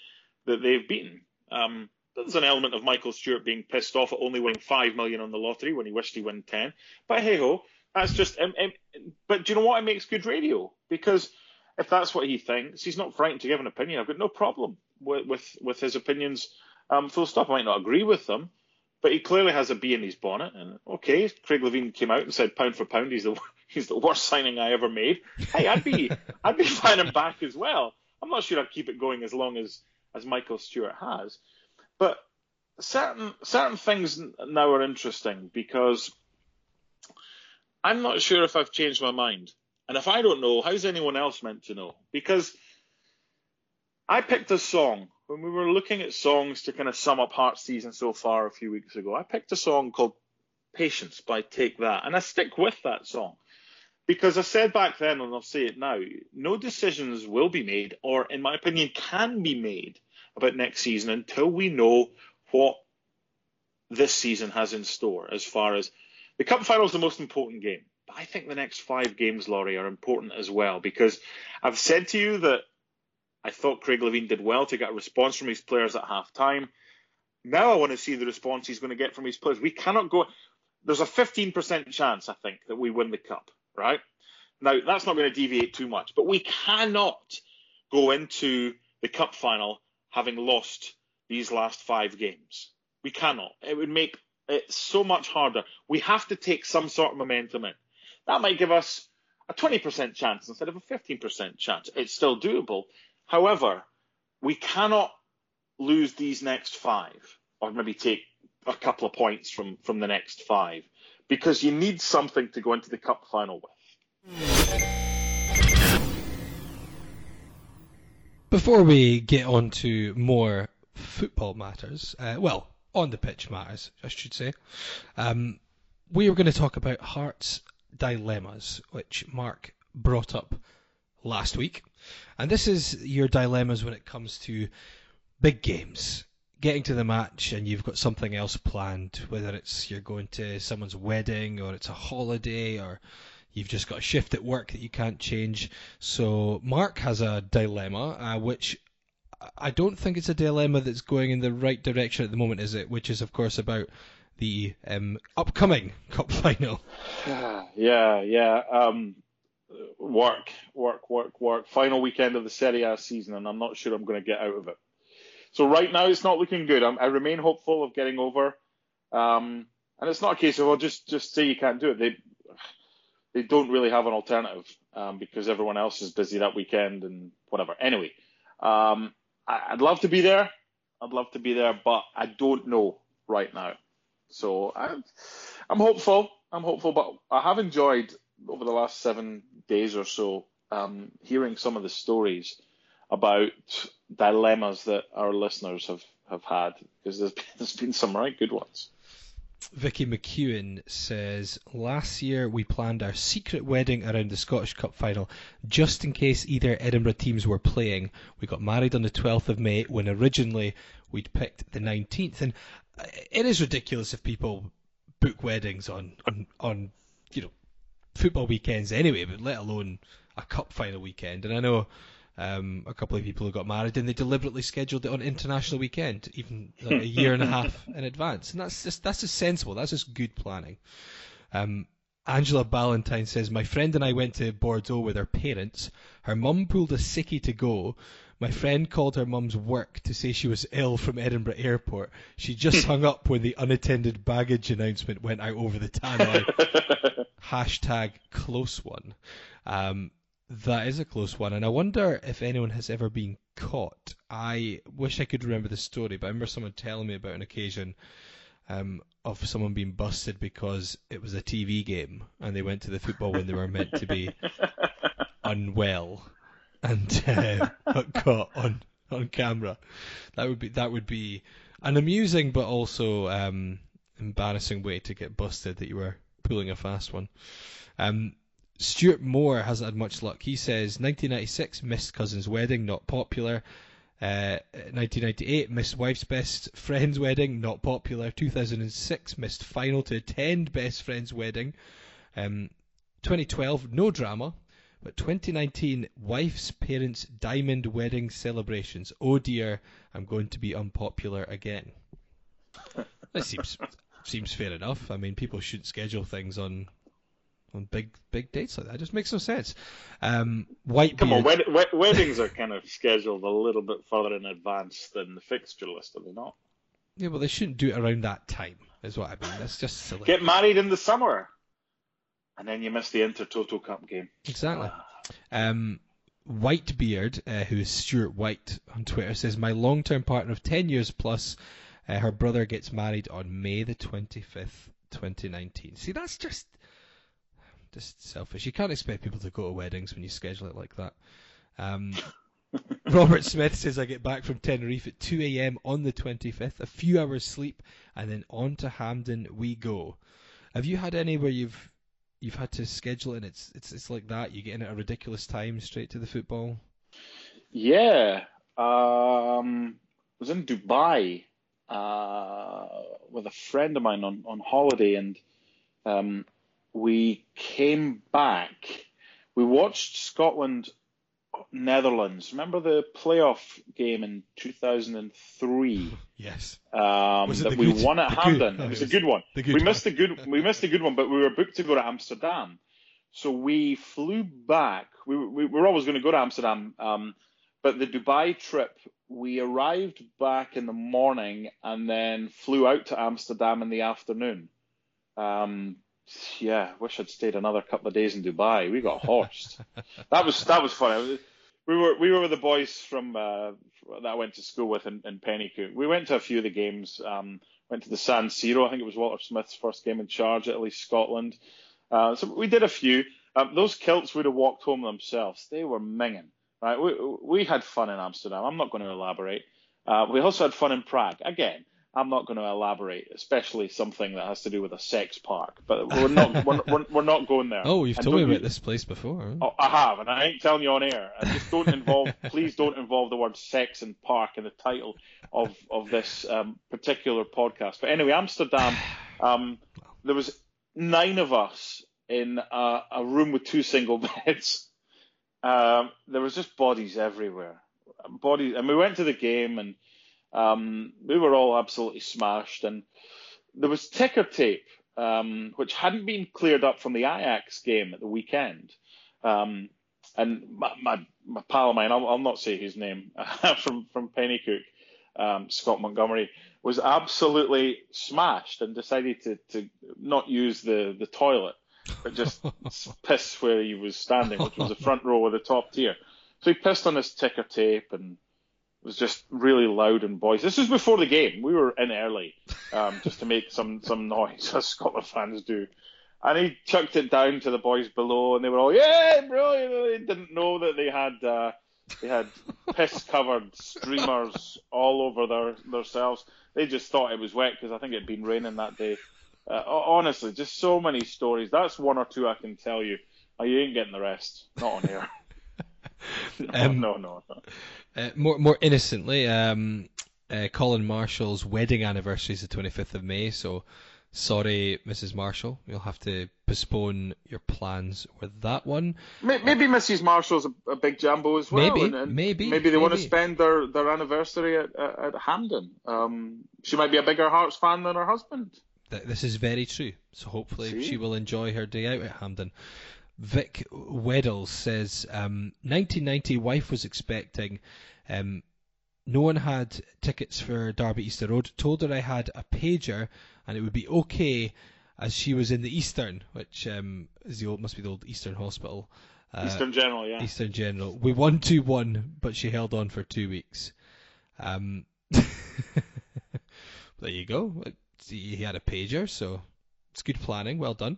that they've beaten. Um, there's an element of Michael Stewart being pissed off at only winning five million on the lottery when he wished he won ten. But hey-ho, that's just... Um, um, but do you know what? It makes good radio, because if that's what he thinks, he's not frightened to give an opinion. I've got no problem with with, with his opinions. Um, full stop. I might not agree with them, but he clearly has a bee in his bonnet. And okay, Craig Levein came out and said, pound for pound, he's the he's the worst signing I ever made. Hey, I'd be I'd be flying him back as well. I'm not sure I'd keep it going as long as, as Michael Stewart has. But certain certain things now are interesting, because I'm not sure if I've changed my mind. And if I don't know, how's anyone else meant to know? Because I picked a song when we were looking at songs to kind of sum up Hearts' season so far a few weeks ago. I picked a song called Patience by Take That. And I stick with that song, because I said back then, and I'll say it now, no decisions will be made, or in my opinion, can be made about next season until we know what this season has in store. As far as the cup final is the most important game, but I think the next five games, Laurie, are important as well, because I've said to you that I thought Craig Levein did well to get a response from his players at half-time. Now I want to see the response he's going to get from his players. We cannot go... There's a fifteen percent chance, I think, that we win the cup, right? Now, that's not going to deviate too much, but we cannot go into the cup final having lost these last five games. We cannot. It would make it so much harder. We have to take some sort of momentum in. That might give us a twenty percent chance instead of a fifteen percent chance. It's still doable. However, we cannot lose these next five, or maybe take a couple of points from, from the next five, because you need something to go into the cup final with. Before we get on to more football matters, uh, well, on the pitch matters, I should say, um, we are going to talk about Hearts dilemmas, which Mark brought up last week. And this is your dilemmas when it comes to big games, getting to the match and you've got something else planned, whether it's you're going to someone's wedding or it's a holiday or you've just got a shift at work that you can't change. So Mark has a dilemma, uh, which I don't think it's a dilemma that's going in the right direction at the moment, is it? Which is, of course, about the um, upcoming cup final. Yeah, yeah. Um, work, work, work, work. Final weekend of the Serie A season, and I'm not sure I'm going to get out of it. So right now, it's not looking good. I'm, I remain hopeful of getting over. Um, and it's not a case of, well, just, just say you can't do it. They they don't really have an alternative um, because everyone else is busy that weekend and whatever. Anyway, um, I, I'd love to be there. I'd love to be there, but I don't know right now. So I'm, I'm hopeful, I'm hopeful, but I have enjoyed over the last seven days or so um, hearing some of the stories about dilemmas that our listeners have, have had, because there's been, there's been some right good ones. Vicky McEwen says, last year we planned our secret wedding around the Scottish Cup final just in case either Edinburgh teams were playing. We got married on the twelfth of May when originally we'd picked the nineteenth. And it is ridiculous if people book weddings on, on, on you know, football weekends anyway, but let alone a cup final weekend. And I know um, a couple of people who got married and they deliberately scheduled it on international weekend, even like a year and a half in advance. And that's just that's just sensible. That's just good planning. Um, Angela Ballantyne says, my friend and I went to Bordeaux with her parents. Her mum pulled a sickie to go. My friend called her mum's work to say she was ill from Edinburgh Airport. She just hung up when the unattended baggage announcement went out over the tan line. Hashtag close one. Um, that is a close one. And I wonder if anyone has ever been caught. I wish I could remember the story, but I remember someone telling me about an occasion um, of someone being busted because it was a T V game and they went to the football when they were meant to be unwell. And uh, caught on, on camera. That would be that would be an amusing but also um, embarrassing way to get busted that you were pulling a fast one. Um, Stuart Moore hasn't had much luck. He says nineteen ninety-six missed cousin's wedding, not popular. Uh, nineteen ninety-eight missed wife's best friend's wedding, not popular. two thousand six missed final to attend best friend's wedding. Um, twenty twelve no drama. But twenty nineteen wife's parents' diamond wedding celebrations. Oh dear, I'm going to be unpopular again. That seems seems fair enough. I mean, people should schedule things on on big big dates like that. It just makes no sense. Um, Whitebeard. Come on, wed- wed- weddings are kind of scheduled a little bit further in advance than the fixture list, are they not? Yeah, well, they shouldn't do it around that time, is what I mean. That's just silly. Get married in the summer. And then you miss the Inter-Toto Cup game. Exactly. Um, Whitebeard, uh, who is Stuart White on Twitter, says, my long-term partner of ten years plus, uh, her brother gets married on May the twenty-fifth, twenty nineteen. See, that's just just selfish. You can't expect people to go to weddings when you schedule it like that. Um, Robert Smith says, I get back from Tenerife at two a.m. on the twenty-fifth, a few hours sleep, and then on to Hampden we go. Have you had any where you've... You've had to schedule it and it's it's it's like that. You get in at a ridiculous time straight to the football. Yeah. Um, I was in Dubai uh, with a friend of mine on, on holiday and um, we came back. We watched Scotland, Netherlands. Remember the playoff game in two thousand three? Yes. Um, was it that we good, won at Hampden. No, it was a good one. Good we one. missed a good. We missed a good one, but we were booked to go to Amsterdam, so we flew back. We, we, we were always going to go to Amsterdam, um, but the Dubai trip. We arrived back in the morning and then flew out to Amsterdam in the afternoon. Um, yeah, wish I'd stayed another couple of days in Dubai. We got horsed. that was that was funny. We were we were with the boys from uh, that I went to school with in, in Pennycook. We went to a few of the games. Um, went to the San Siro. I think it was Walter Smith's first game in charge at least Scotland. Uh, so we did a few. Um, those kilts would have walked home themselves. They were minging. Right? We we had fun in Amsterdam. I'm not going to elaborate. Uh, we also had fun in Prague. Again, I'm not going to elaborate, especially something that has to do with a sex park. But we're not we're, we're, we're not going there. Oh, you've and told me about you, this place before. Oh, I have, and I ain't telling you on air. I just don't involve. Please don't involve the word sex and park in the title of of this um, particular podcast. But anyway, Amsterdam. Um, there was nine of us in a, a room with two single beds. Um, there was just bodies everywhere. Bodies, and we went to the game and. Um, we were all absolutely smashed, and there was ticker tape, um, which hadn't been cleared up from the Ajax game at the weekend. Um, and my, my, my pal of mine, I'll, I'll not say his name, from, from Pennycook, um, Scott Montgomery, was absolutely smashed and decided to, to not use the, the toilet, but just piss where he was standing, which was the front row of the top tier. So he pissed on his ticker tape and was just really loud and boisterous. This was before the game. We were in early um, just to make some, some noise, as Scotland fans do. And he chucked it down to the boys below, and they were all, yeah, bro! They didn't know that they had uh, they had piss-covered streamers all over their themselves. They just thought it was wet because I think it had been raining that day. Uh, honestly, just so many stories. That's one or two I can tell you. Oh, you ain't getting the rest. Not on here. Um, no, no, no. Uh, more, more innocently, um, uh, Colin Marshall's wedding anniversary is the twenty-fifth of May. So, sorry, Missus Marshall, you'll have to postpone your plans with that one. Maybe uh, Missus Marshall's a, a big jambo as well. Maybe, and, and maybe, maybe they maybe. want to spend their, their anniversary at, at, at Hampden. Um, she might be a bigger Hearts fan than her husband. th- this is very true. So hopefully See? she will enjoy her day out at Hampden. Vic Weddle says, um, nineteen ninety wife was expecting. Um, no one had tickets for Derby Easter Road. Told her I had a pager and it would be okay as she was in the Eastern, which um, is the old, must be the old Eastern Hospital. Uh, Eastern General, yeah. Eastern General. We won two one, but she held on for two weeks. Um, there you go. He had a pager, so it's good planning. Well done.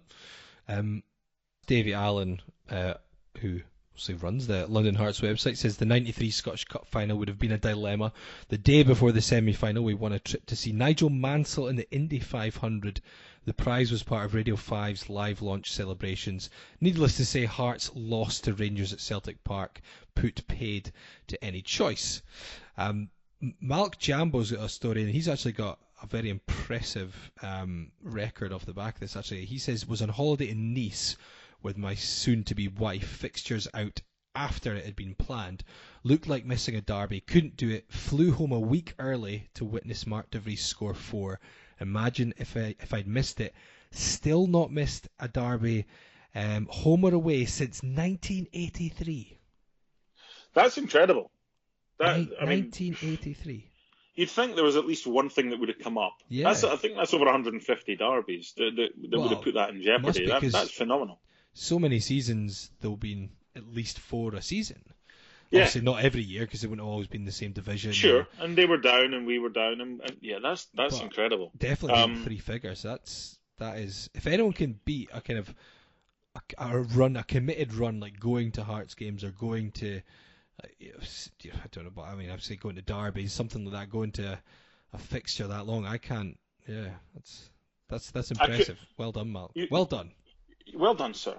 Um, Davy Allen, uh, who runs the London Hearts website, says the ninety-three Scottish Cup final would have been a dilemma. The day before the semi-final, we won a trip to see Nigel Mansell in the Indy five hundred. The prize was part of Radio five's live launch celebrations. Needless to say, Hearts lost to Rangers at Celtic Park. Put paid to any choice. Um, Malk Jambo's got a story, and he's actually got a very impressive um, record off the back of this, actually. He says, was on holiday in Nice with my soon-to-be wife, fixtures out after it had been planned. Looked like missing a derby, couldn't do it, flew home a week early to witness Mark de Vries score four. Imagine if, I, if I'd missed it. Still not missed a derby, um, home or away, since nineteen eighty-three. That's incredible. That, Nin- I mean, nineteen eighty-three. You'd think there was at least one thing that would have come up. Yeah. That's, I think that's over one hundred fifty derbies that, that, that well, would have put that in jeopardy. That, that's phenomenal. So many seasons, there'll be at least four a season. Yeah. Obviously, not every year, because they wouldn't have always been in the same division. Sure, or... and they were down and we were down. And, and yeah, that's that's but incredible. Definitely um, three figures. That's, that is... If anyone can beat a kind of... A, a run, a committed run, like going to Hearts games or going to... I don't know, but I mean, obviously going to derbies, something like that, going to a, a fixture that long, I can't. Yeah, that's that's that's impressive. Could, well done, Mark. You, well done. Well done, sir.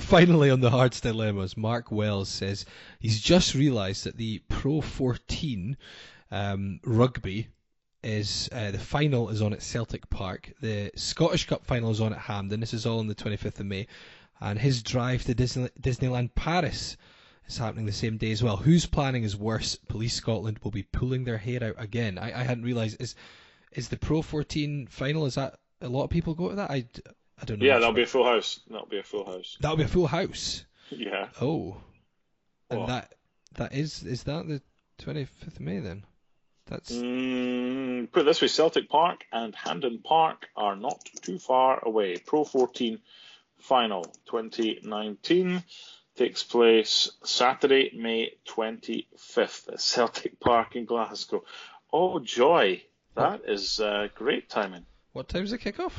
Finally, on the Hearts dilemmas, Mark Wells says he's just realised that the Pro fourteen um, rugby is uh, the final is on at Celtic Park. The Scottish Cup final is on at Hampden. This is all on the twenty-fifth of May, and his drive to Disney, Disneyland Paris. It's happening the same day as well. Whose planning is worse? Police Scotland will be pulling their hair out again. I, I hadn't realised. Is is the Pro fourteen final? Is that a lot of people go to that? I, I don't know. Yeah, that'll be a full house. That'll be a full house. That'll be a full house. Yeah. Oh. And what? that that is is that the twenty-fifth of May then? That's. Mm, put it this way: Celtic Park and Hampden Park are not too far away. Pro fourteen final twenty nineteen. Takes place Saturday, May twenty-fifth at Celtic Park in Glasgow. Oh, joy. That oh. is uh, great timing. What time's the kickoff?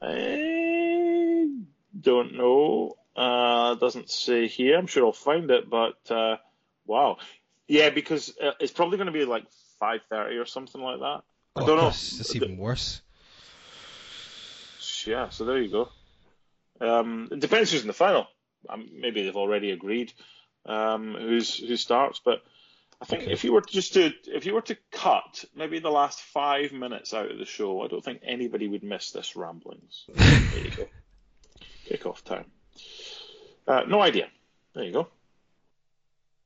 I don't know. Uh, doesn't say here. I'm sure I'll find it, but uh, wow. Yeah, because uh, it's probably going to be like five thirty or something like that. Oh, I don't know. It's even worse. Yeah, so there you go. Um, it depends who's in the final. Um, maybe they've already agreed um, who's who starts, but I think okay. if you were to just to if you were to cut maybe the last five minutes out of the show, I don't think anybody would miss this ramblings. So, there you go. Kick-off time. Uh, no idea. There you go.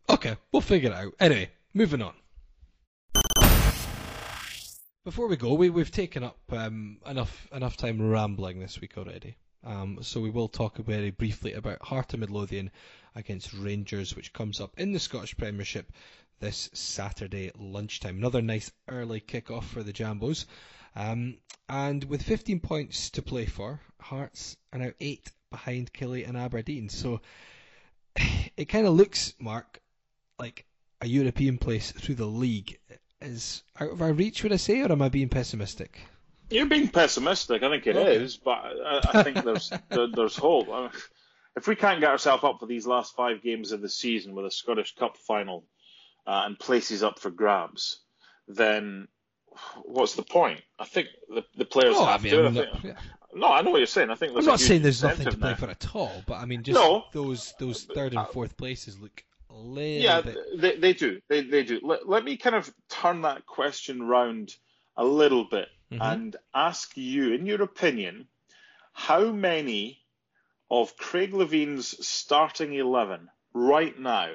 Okay, we'll figure it out. Anyway, moving on. Before we go, we we've taken up um, enough enough time rambling this week already. Um, so we will talk very briefly about Heart of Midlothian against Rangers, which comes up in the Scottish Premiership this Saturday lunchtime. Another nice early kick-off for the Jambos. Um, and with fifteen points to play for, Hearts are now eight behind Killie and Aberdeen. So it kind of looks, Mark, like a European place through the league is out of our reach, would I say, or am I being pessimistic? You're being pessimistic. I think it okay. is, but I, I think there's there, there's hope. I mean, if we can't get ourselves up for these last five games of the season with a Scottish Cup final uh, and places up for grabs, then what's the point? I think the, the players oh, have I mean, to. I think, not, yeah. No, I know what you're saying. I think there's I'm not saying there's nothing to play now. for at all, but I mean, just no, those those third and fourth places look a little yeah, bit. Yeah, they, they do. They they do. Let, let me kind of turn that question round a little bit. Mm-hmm. And ask you, in your opinion, how many of Craig Levein's starting eleven right now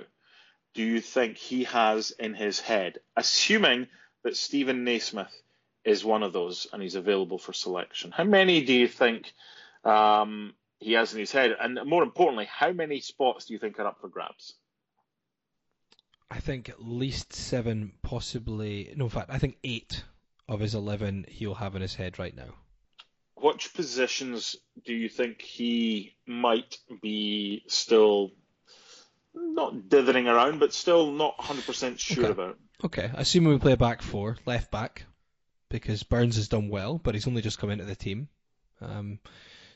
do you think he has in his head, assuming that Stephen Naismith is one of those, and he's available for selection. How many do you think um, he has in his head? And more importantly, how many spots do you think are up for grabs? I think at least seven, possibly... No, in fact, I think eight of his eleven he'll have in his head right now. Which positions do you think he might be still not dithering around, but still not one hundred percent sure okay. about? Okay, assuming we play a back four, left back, because Burns has done well, but he's only just come into the team. Um,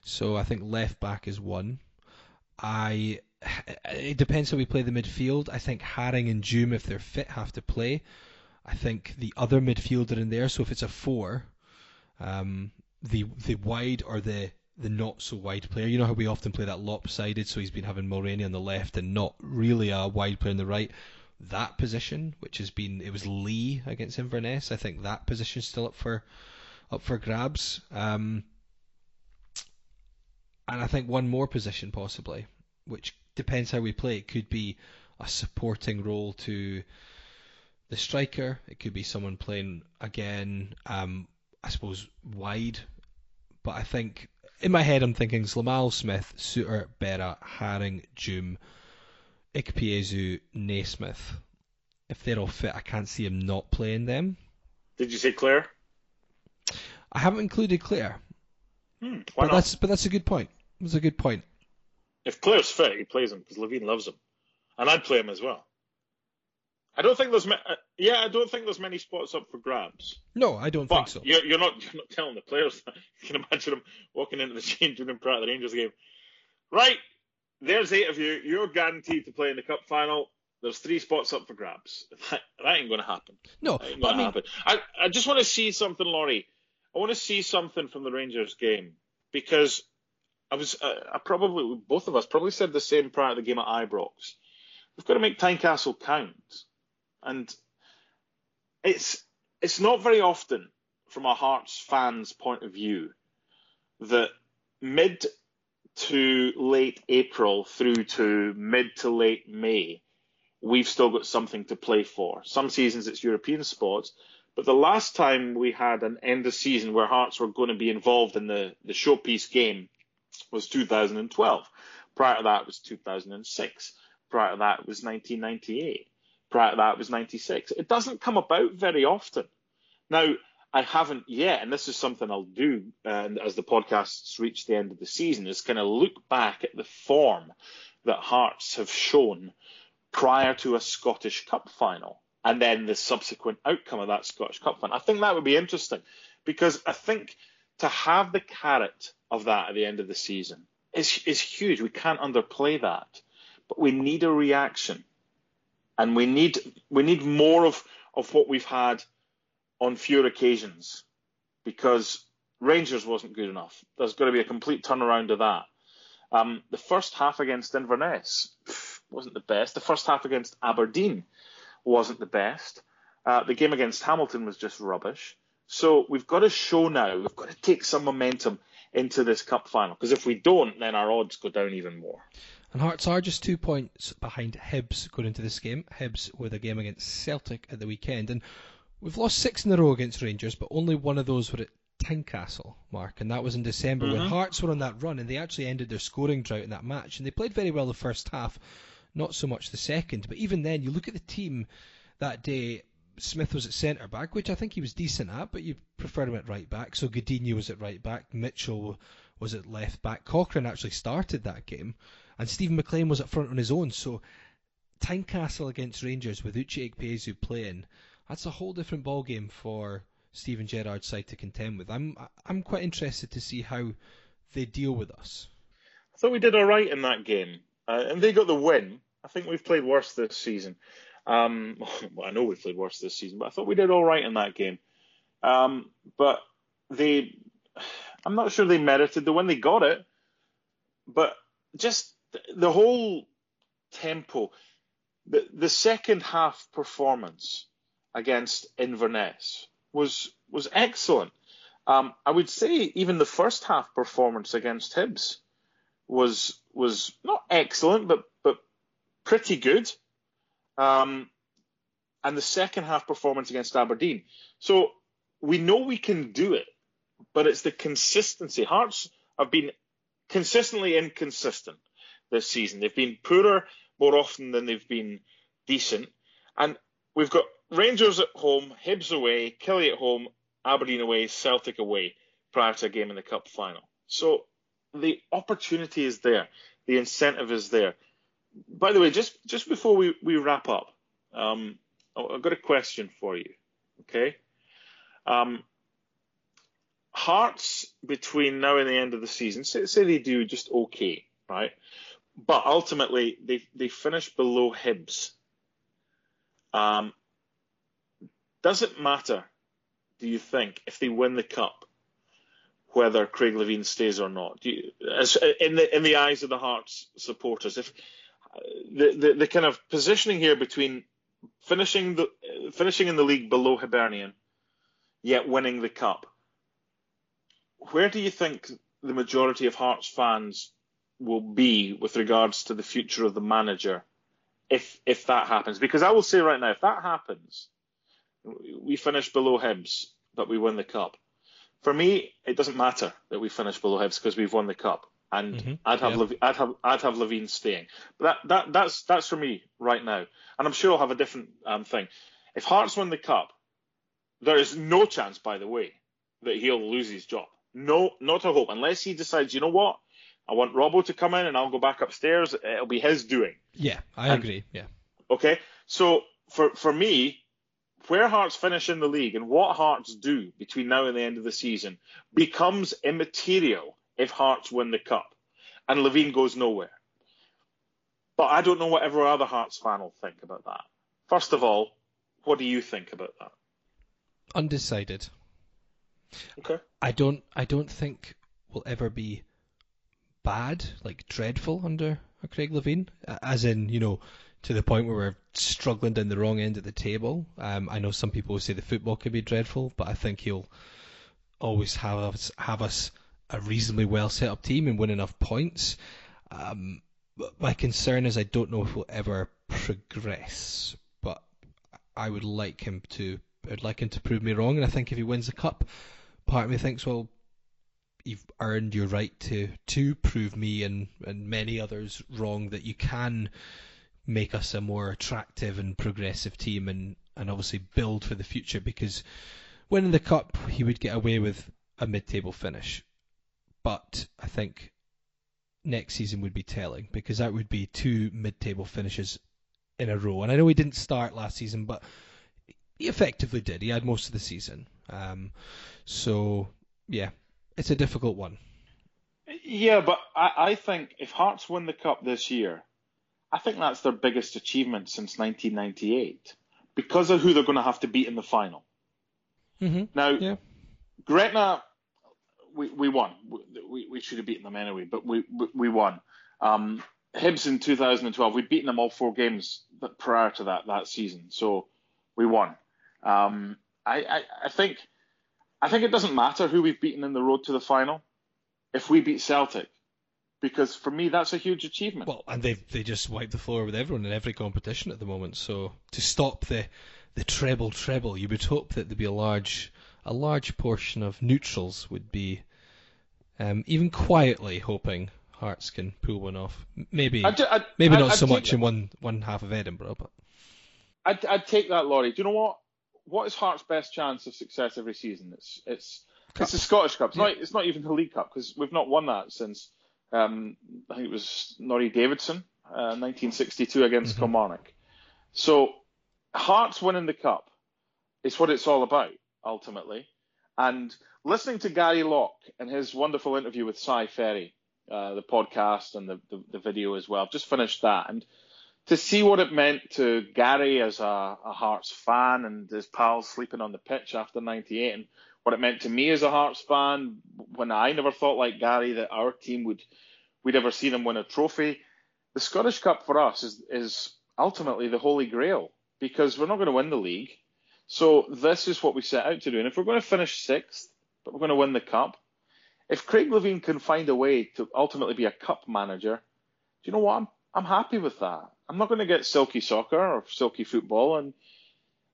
so I think left back is one. I... It depends how we play the midfield. I think Haring and Doom, if they're fit, have to play. I think the other midfielder in there, so if it's a four, um, the the wide or the, the not-so-wide player, you know how we often play that lopsided, so he's been having Mulroney on the left and not really a wide player on the right. That position, which has been, it was Lee against Inverness, I think that position's still up for up for grabs. Um, and I think one more position, possibly, which depends how we play. It could be a supporting role to the striker. It could be someone playing, again, um, I suppose, wide. But I think, in my head, I'm thinking Zlamal, Smith, Suter, Berra, Haring, Doom, Ikpeazu, Naismith. If they're all fit, I can't see him not playing them. Did you say Clare? I haven't included Clare. Hmm, why but not? That's, but that's a good point. That's a good point. If Clare's fit, he plays him because Levein loves him, and I'd play him as well. I don't think there's, ma- yeah, I don't think there's many spots up for grabs. No, I don't but think so. You're, you're not, you're not telling the players that. You can imagine them walking into the change room prior to the Rangers game. Right, there's eight of you. You're guaranteed to play in the cup final. There's three spots up for grabs. That, that ain't going to happen. No, that ain't going to happen. I, I just want to see something, Laurie. I want to see something from the Rangers game because. I was, I probably, both of us probably said the same prior to the game at Ibrox. We've got to make Tynecastle count. And it's it's not very often, from a Hearts fans' point of view, that mid to late April through to mid to late May, we've still got something to play for. Some seasons it's European spots. But the last time we had an end of season where Hearts were going to be involved in the, the showpiece game, was two thousand twelve. Prior to that was two thousand six. Prior to that was nineteen ninety-eight. Prior to that was ninety-six. It doesn't come about very often. Now, I haven't yet, and this is something I'll do uh, as the podcasts reach the end of the season, is kind of look back at the form that Hearts have shown prior to a Scottish Cup final and then the subsequent outcome of that Scottish Cup final. I think that would be interesting because I think to have the carrot of that at the end of the season is is huge. We can't underplay that, but we need a reaction, and we need we need more of, of what we've had on fewer occasions, because Rangers wasn't good enough. There's got to be a complete turnaround of that. Um, the first half against Inverness wasn't the best. The first half against Aberdeen wasn't the best. Uh, the game against Hamilton was just rubbish. So we've got to show now. We've got to take some momentum into this cup final, because if we don't, then our odds go down even more. And Hearts are just two points behind Hibs going into this game. Hibs with a game against Celtic at the weekend, and we've lost six in a row against Rangers, but only one of those were at Tynecastle, Mark, and that was in December mm-hmm. when Hearts were on that run, and they actually ended their scoring drought in that match, and they played very well the first half, not so much the second. But even then, you look at the team that day. Smith was at centre-back, which I think he was decent at, but you prefer him at right-back. So Godinho was at right-back, Mitchell was at left-back, Cochrane actually started that game, and Stephen McLean was up front on his own. So Tynecastle against Rangers with Uche Ikpeazu playing, that's a whole different ballgame for Stephen Gerrard's side to contend with. I'm I'm quite interested to see how they deal with us. I thought we did all right in that game, uh, and they got the win. I think we've played worse this season. Um, well, I know we played worse this season, but I thought we did all right in that game. Um, but they, I'm not sure they merited the win. They got it, but just the whole tempo, the the second half performance against Inverness was was excellent. Um, I would say even the first half performance against Hibs was was not excellent, but but pretty good. Um, and the second half performance against Aberdeen. So we know we can do it, but it's the consistency. Hearts have been consistently inconsistent this season. They've been poorer more often than they've been decent. And we've got Rangers at home, Hibs away, Kelly at home, Aberdeen away, Celtic away prior to a game in the Cup final. So the opportunity is there. The incentive is there. By the way, just, just before we, we wrap up, um, I've got a question for you, okay? Um, Hearts, between now and the end of the season, say, say they do just okay, right? But ultimately, they they finish below Hibs. Um, does it matter, do you think, if they win the Cup, whether Craig Levein stays or not? Do you, as, in the in the eyes of the Hearts supporters, if the, the the kind of positioning here between finishing the finishing in the league below Hibernian, yet winning the Cup, where do you think the majority of Hearts fans will be with regards to the future of the manager if if that happens? Because I will say right now, if that happens, we finish below Hibs, but we win the Cup. For me, it doesn't matter that we finish below Hibs because we've won the Cup, and mm-hmm. I'd have yeah. Levein, I'd have I'd have Levein staying. But that, that that's that's for me right now, and I'm sure I'll have a different um, thing. If Hearts win the Cup, there is no chance, by the way, that he'll lose his job. No, not a hope, unless he decides, you know what, I want Robbo to come in and I'll go back upstairs. It'll be his doing. Yeah, I and, agree. Yeah. Okay, so for for me, where Hearts finish in the league and what Hearts do between now and the end of the season becomes immaterial if Hearts win the Cup and Levein goes nowhere. But I don't know what every other Hearts fan will think about that. First of all, what do you think about that? Undecided. Okay. I don't. I don't think we'll ever be bad, like dreadful under a Craig Levein, as in, you know, to the point where we're struggling down the wrong end of the table. Um, I know some people say the football could be dreadful, but I think he'll always have us, have us a reasonably well set up team and win enough points. Um, but my concern is I don't know if we'll ever progress, but I would like him to. I'd like him to prove me wrong, and I think if he wins the Cup, part of me thinks, well, you've earned your right to, to prove me and, and many others wrong, that you can make us a more attractive and progressive team and, and obviously build for the future, because winning the Cup, he would get away with a mid-table finish. But I think next season would be telling, because that would be two mid-table finishes in a row. And I know he didn't start last season, but he effectively did. He had most of the season. Um, so, yeah, it's a difficult one. Yeah, but I, I think if Hearts win the Cup this year, I think that's their biggest achievement since nineteen ninety-eight because of who they're going to have to beat in the final. Mm-hmm. Now, yeah. Gretna, we, we won. We, we should have beaten them anyway, but we, we, we won. Um, Hibs in two thousand twelve, we'd beaten them all four games prior to that, that season. So we won. Um, I, I, I think I think it doesn't matter who we've beaten in the road to the final if we beat Celtic, because for me that's a huge achievement. Well, and they they just wipe the floor with everyone in every competition at the moment. So to stop the the treble treble, you would hope that there'd be a large a large portion of neutrals would be um, even quietly hoping Hearts can pull one off. Maybe I do, I, maybe I, not I, so I much in one one half of Edinburgh, but I'd, I'd take that, Laurie. Do you know what? What is Hearts' best chance of success every season? It's it's Cup. It's the Scottish Cup. It's, yeah. not, it's not even the League Cup because we've not won that since um, I think it was Norrie Davidson, uh, nineteen sixty-two against mm-hmm. Kilmarnock. So Hearts winning the Cup is what it's all about ultimately. And listening to Gary Locke and his wonderful interview with Cy Ferry, uh, the podcast and the, the the video as well. I've just finished that and. To see what it meant to Gary as a, a Hearts fan and his pals sleeping on the pitch after ninety-eight and what it meant to me as a Hearts fan when I never thought like Gary that our team would, we'd ever see them win a trophy. The Scottish Cup for us is, is ultimately the holy grail because we're not going to win the league. So this is what we set out to do. And if we're going to finish sixth, but we're going to win the Cup, if Craig Levein can find a way to ultimately be a Cup manager, do you know what? I'm, I'm happy with that. I'm not going to get silky soccer or silky football, and,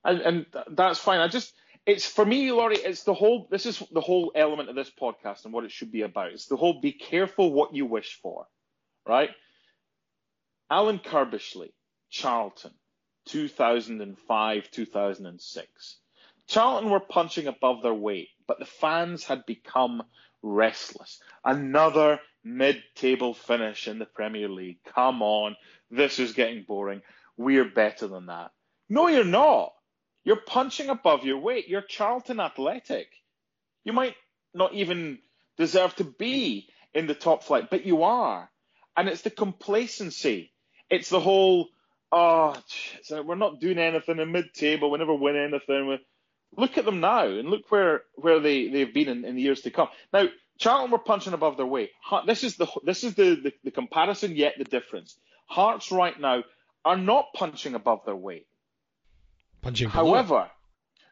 and and that's fine. I just It's for me, Laurie, it's the whole, this is the whole element of this podcast and what it should be about. It's the whole be careful what you wish for, right? Alan Kirbishley, Charlton, two thousand five, two thousand six. Charlton were punching above their weight, but the fans had become restless. Another mid-table finish in the Premier League. Come on, this is getting boring. We're better than that. No, you're not. You're punching above your weight. You're Charlton Athletic. You might not even deserve to be in the top flight, but you are. And it's the complacency. It's the whole, oh, we're not doing anything in mid-table. We never win anything. Look at them now and look where, where they, they've been in, in the years to come. Now, Charlton were punching above their weight. This is the this is the, the, the comparison, yet the difference. Hearts right now are not punching above their weight. Punching below. However,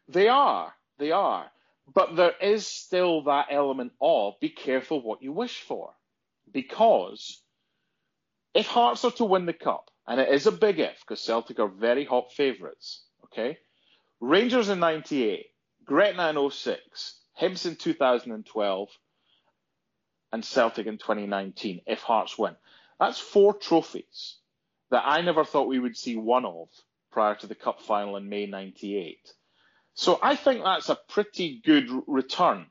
they are. They are. But there is still that element of be careful what you wish for. Because if Hearts are to win the Cup, and it is a big if, because Celtic are very hot favourites, okay? Rangers in ninety-eight, Gretna in oh six, Hibs in two thousand twelve, and Celtic in twenty nineteen, if Hearts win. That's four trophies that I never thought we would see one of prior to the Cup final in May ninety-eight. So I think that's a pretty good return.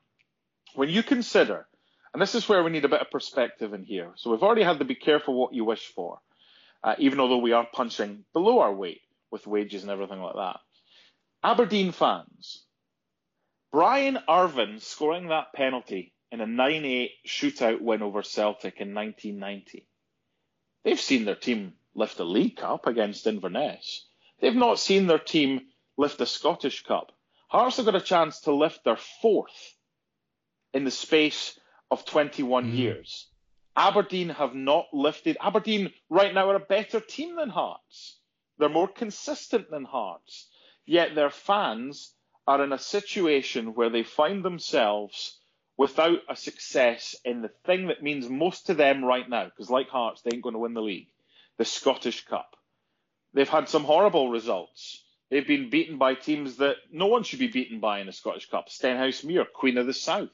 When you consider, and this is where we need a bit of perspective in here. So we've already had the be careful what you wish for, uh, even although we are punching below our weight with wages and everything like that. Aberdeen fans, Brian Irvine scoring that penalty in a nine eight shootout win over Celtic in nineteen ninety. They've seen their team lift a League Cup against Inverness. They've not seen their team lift a Scottish Cup. Hearts have got a chance to lift their fourth in the space of twenty-one mm. years. Aberdeen have not lifted. Aberdeen right now are a better team than Hearts. They're more consistent than Hearts. Yet their fans are in a situation where they find themselves without a success in the thing that means most to them right now. Because like Hearts, they ain't going to win the league. The Scottish Cup. They've had some horrible results. They've been beaten by teams that no one should be beaten by in the Scottish Cup. Stenhousemuir, Queen of the South,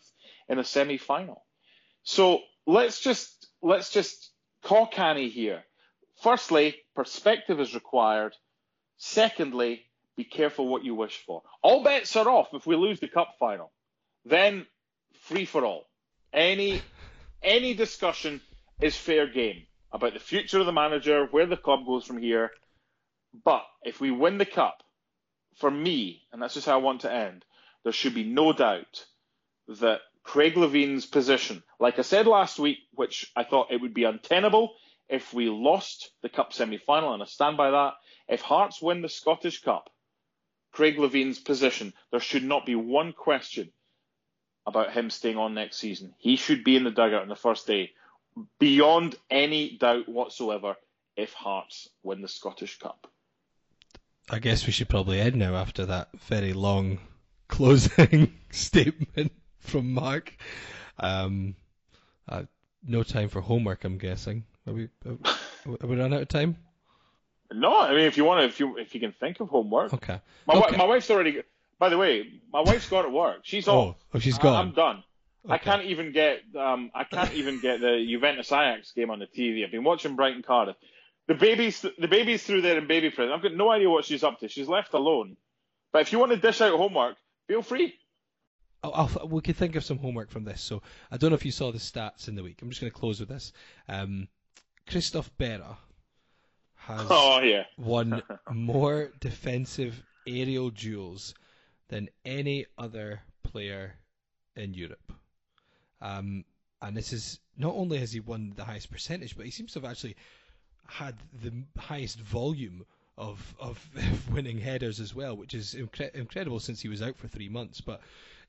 in a semi-final. So let's just let's just cock Annie here. Firstly, perspective is required. Secondly, be careful what you wish for. All bets are off if we lose the Cup final. Then free for all. Any any discussion is fair game about the future of the manager, where the club goes from here. But if we win the Cup, for me, and that's just how I want to end, there should be no doubt that Craig Levein's position, like I said last week, which I thought it would be untenable if we lost the Cup semi-final, and I stand by that. If Hearts win the Scottish Cup, Craig Levein's position, there should not be one question about him staying on next season. He should be in the dugout on the first day, beyond any doubt whatsoever, if Hearts win the Scottish Cup. I guess we should probably end now after that very long closing statement from Mark. Um, uh, no time for homework, I'm guessing. Are we, are, are we run out of time? No, I mean, if you want to, if you if you can think of homework. Okay. My okay. Wa- my wife's already. By the way, my wife's got at work. She's oh, off. Oh, she's gone. I, I'm done. Okay. I can't even get um I can't even get the Juventus Ajax game on the T V. I've been watching Brighton Cardiff. The baby's the baby's through there in baby prison. I've got no idea what she's up to. She's left alone. But if you want to dish out homework, feel free. I'll, I'll, we could think of some homework from this. So I don't know if you saw the stats in the week. I'm just going to close with this. Um, Christoph Berra has oh, yeah. won more defensive aerial duels than any other player in Europe. Um, and this is not only has he won the highest percentage, but he seems to have actually had the highest volume of of, of winning headers as well, which is incre- incredible since he was out for three months. But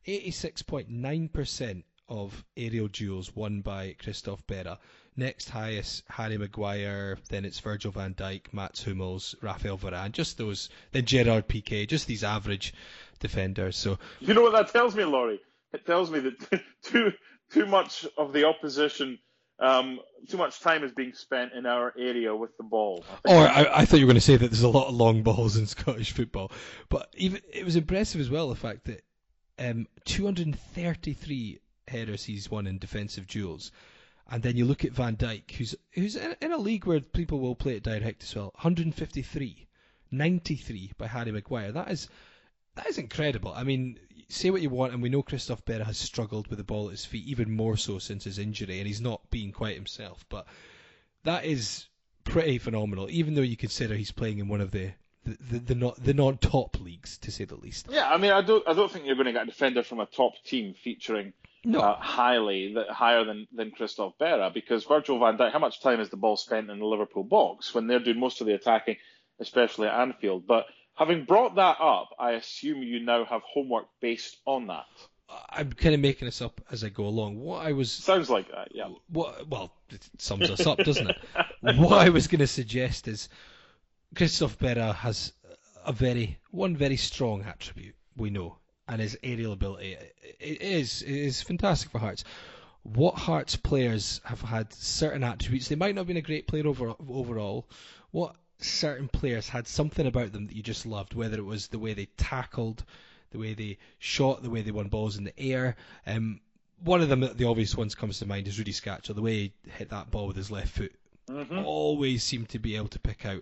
eighty-six point nine percent of aerial duels won by Christoph Berra. Next highest, Harry Maguire, then it's Virgil van Dijk, Mats Hummels, Raphael Varane, just those, then Gerard Piqué, just these average defenders. So you know what that tells me, Laurie? It tells me that too too much of the opposition um, too much time is being spent in our area with the ball. I or I, I thought you were going to say that there's a lot of long balls in Scottish football, but even it was impressive as well the fact that um, two hundred thirty-three headers he's won in defensive duels, and then you look at Van Dijk, who's who's in, in a league where people will play it direct as well. one hundred fifty-three, ninety-three by Harry Maguire. That is that is incredible. I mean, say what you want, and we know Christoph Berra has struggled with the ball at his feet, even more so since his injury, and he's not being quite himself. But that is pretty phenomenal, even though you consider he's playing in one of the the, the, the not the non-top leagues, to say the least. Yeah, I mean, I don't I don't think you're going to get a defender from a top team featuring no. uh, highly that, higher than than Christoph Berra, because Virgil van Dijk. How much time is the ball spent in the Liverpool box when they're doing most of the attacking, especially at Anfield? But having brought that up, I assume you now have homework based on that. I'm kind of making this up as I go along. What I was sounds like that, yeah. What, well, it sums us up, doesn't it? What I was going to suggest is Christoph Berra has a very one very strong attribute we know, and his aerial ability. It is it is fantastic for Hearts. What Hearts players have had certain attributes? They might not have been a great player over, overall. What certain players had something about them that you just loved, whether it was the way they tackled, the way they shot, the way they won balls in the air. Um, one of them, the obvious ones, comes to mind is Rudi Scaccell. The way he hit that ball with his left foot, mm-hmm. always seemed to be able to pick out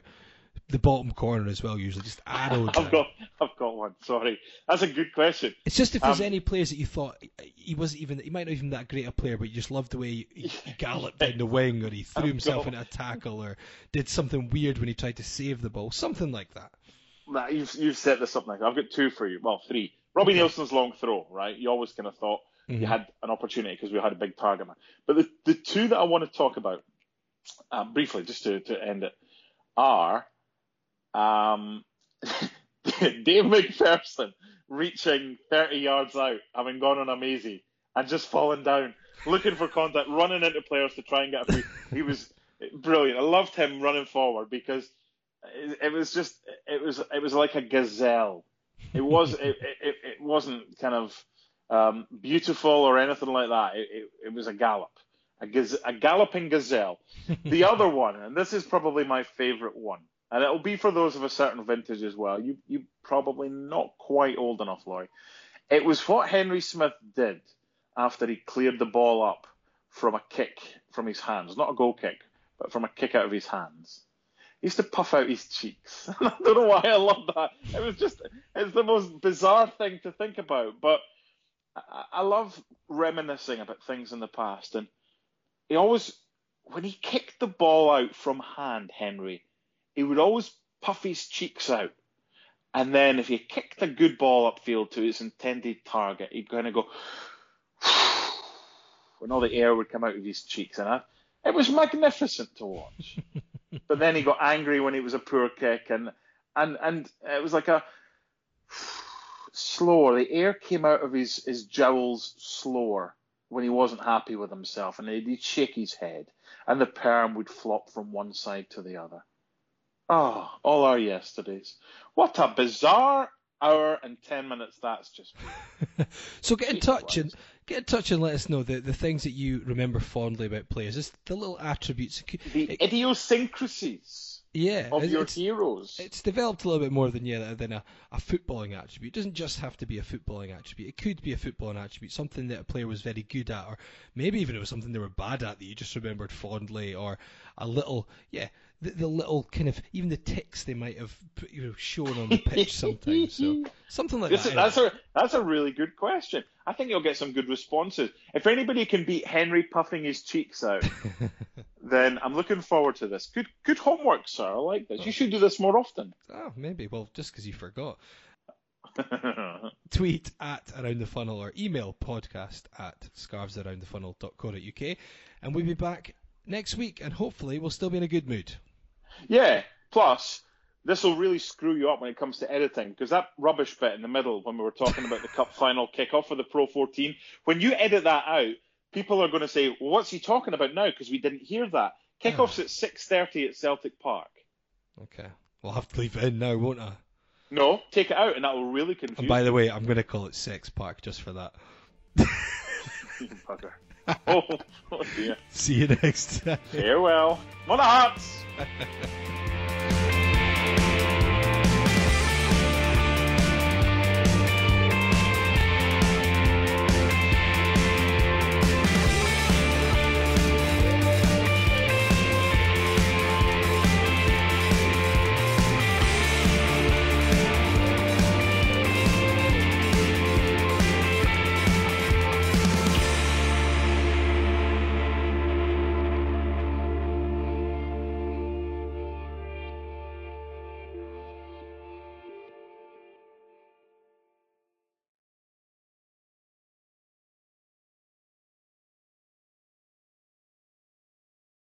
the bottom corner as well. Usually, just arrowed. I've down. got, I've got one. Sorry, that's a good question. It's just if um, there's any players that you thought he wasn't even, he might not even that great a player, but you just loved the way he, he galloped down the wing, or he threw I've himself got... into a tackle, or did something weird when he tried to save the ball, something like that. Nah, you've you've set this up like that. I've got two for you. Well, three. Robbie okay. Nielsen's long throw, right? You always kind of thought mm-hmm. you had an opportunity because we had a big target man. But the the two that I want to talk about um, briefly, just to to end it, are. Um, Dave McPherson reaching thirty yards out, having gone on a mazy and just falling down, looking for contact, running into players to try and get a free. He was brilliant. I loved him running forward because it, it was just it was it was like a gazelle. It was it, it, it wasn't kind of um, beautiful or anything like that. It it, it was a gallop, a, gaz- a galloping gazelle. The other one, and this is probably my favourite one. And it'll be for those of a certain vintage as well. You, you're probably not quite old enough, Laurie. It was what Henry Smith did after he cleared the ball up from a kick from his hands. Not a goal kick, but from a kick out of his hands. He used to puff out his cheeks. I don't know why I love that. It was just, it's the most bizarre thing to think about. But I, I love reminiscing about things in the past. And he always, when he kicked the ball out from hand, Henry, he would always puff his cheeks out. And then if he kicked a good ball upfield to its intended target, he'd kind of go, and all the air would come out of his cheeks. And I, it was magnificent to watch. But then he got angry when it was a poor kick. And, and, and it was like a slower. The air came out of his, his jowls slower when he wasn't happy with himself. And he'd shake his head. And the perm would flop from one side to the other. Oh, all our yesterdays. What a bizarre hour and ten minutes that's just been. So get in touch and get in touch and let us know the, the things that you remember fondly about players. It's the little attributes. The it, idiosyncrasies yeah, of your heroes. It's developed a little bit more than yeah than a, a footballing attribute. It doesn't just have to be a footballing attribute. It could be a footballing attribute, something that a player was very good at, or maybe even it was something they were bad at that you just remembered fondly, or a little yeah. The, the little kind of, even the ticks they might have you know, shown on the pitch sometimes. So something like this that. Is, that's, a, that's a really good question. I think you'll get some good responses. If anybody can beat Henry puffing his cheeks out, then I'm looking forward to this. Good good homework, sir. I like this. Oh. You should do this more often. Oh, maybe. Well, just because you forgot. Tweet at Around the Funnel or email podcast at scarves around the funnel dot co dot uk. And we'll be back next week and hopefully we'll still be in a good mood. Yeah, plus, this will really screw you up when it comes to editing, because that rubbish bit in the middle when we were talking about the cup final kickoff for the Pro fourteen, when you edit that out, people are going to say, well, what's he talking about now? Because we didn't hear that. Kickoff's oh. at six thirty at Celtic Park. Okay. We'll have to leave it in now, won't I? No, take it out, and that will really confuse you. And by the way, I'm going to call it Sex Park just for that. You bugger. Oh, oh dear. See you next time. Farewell. Mother Hearts!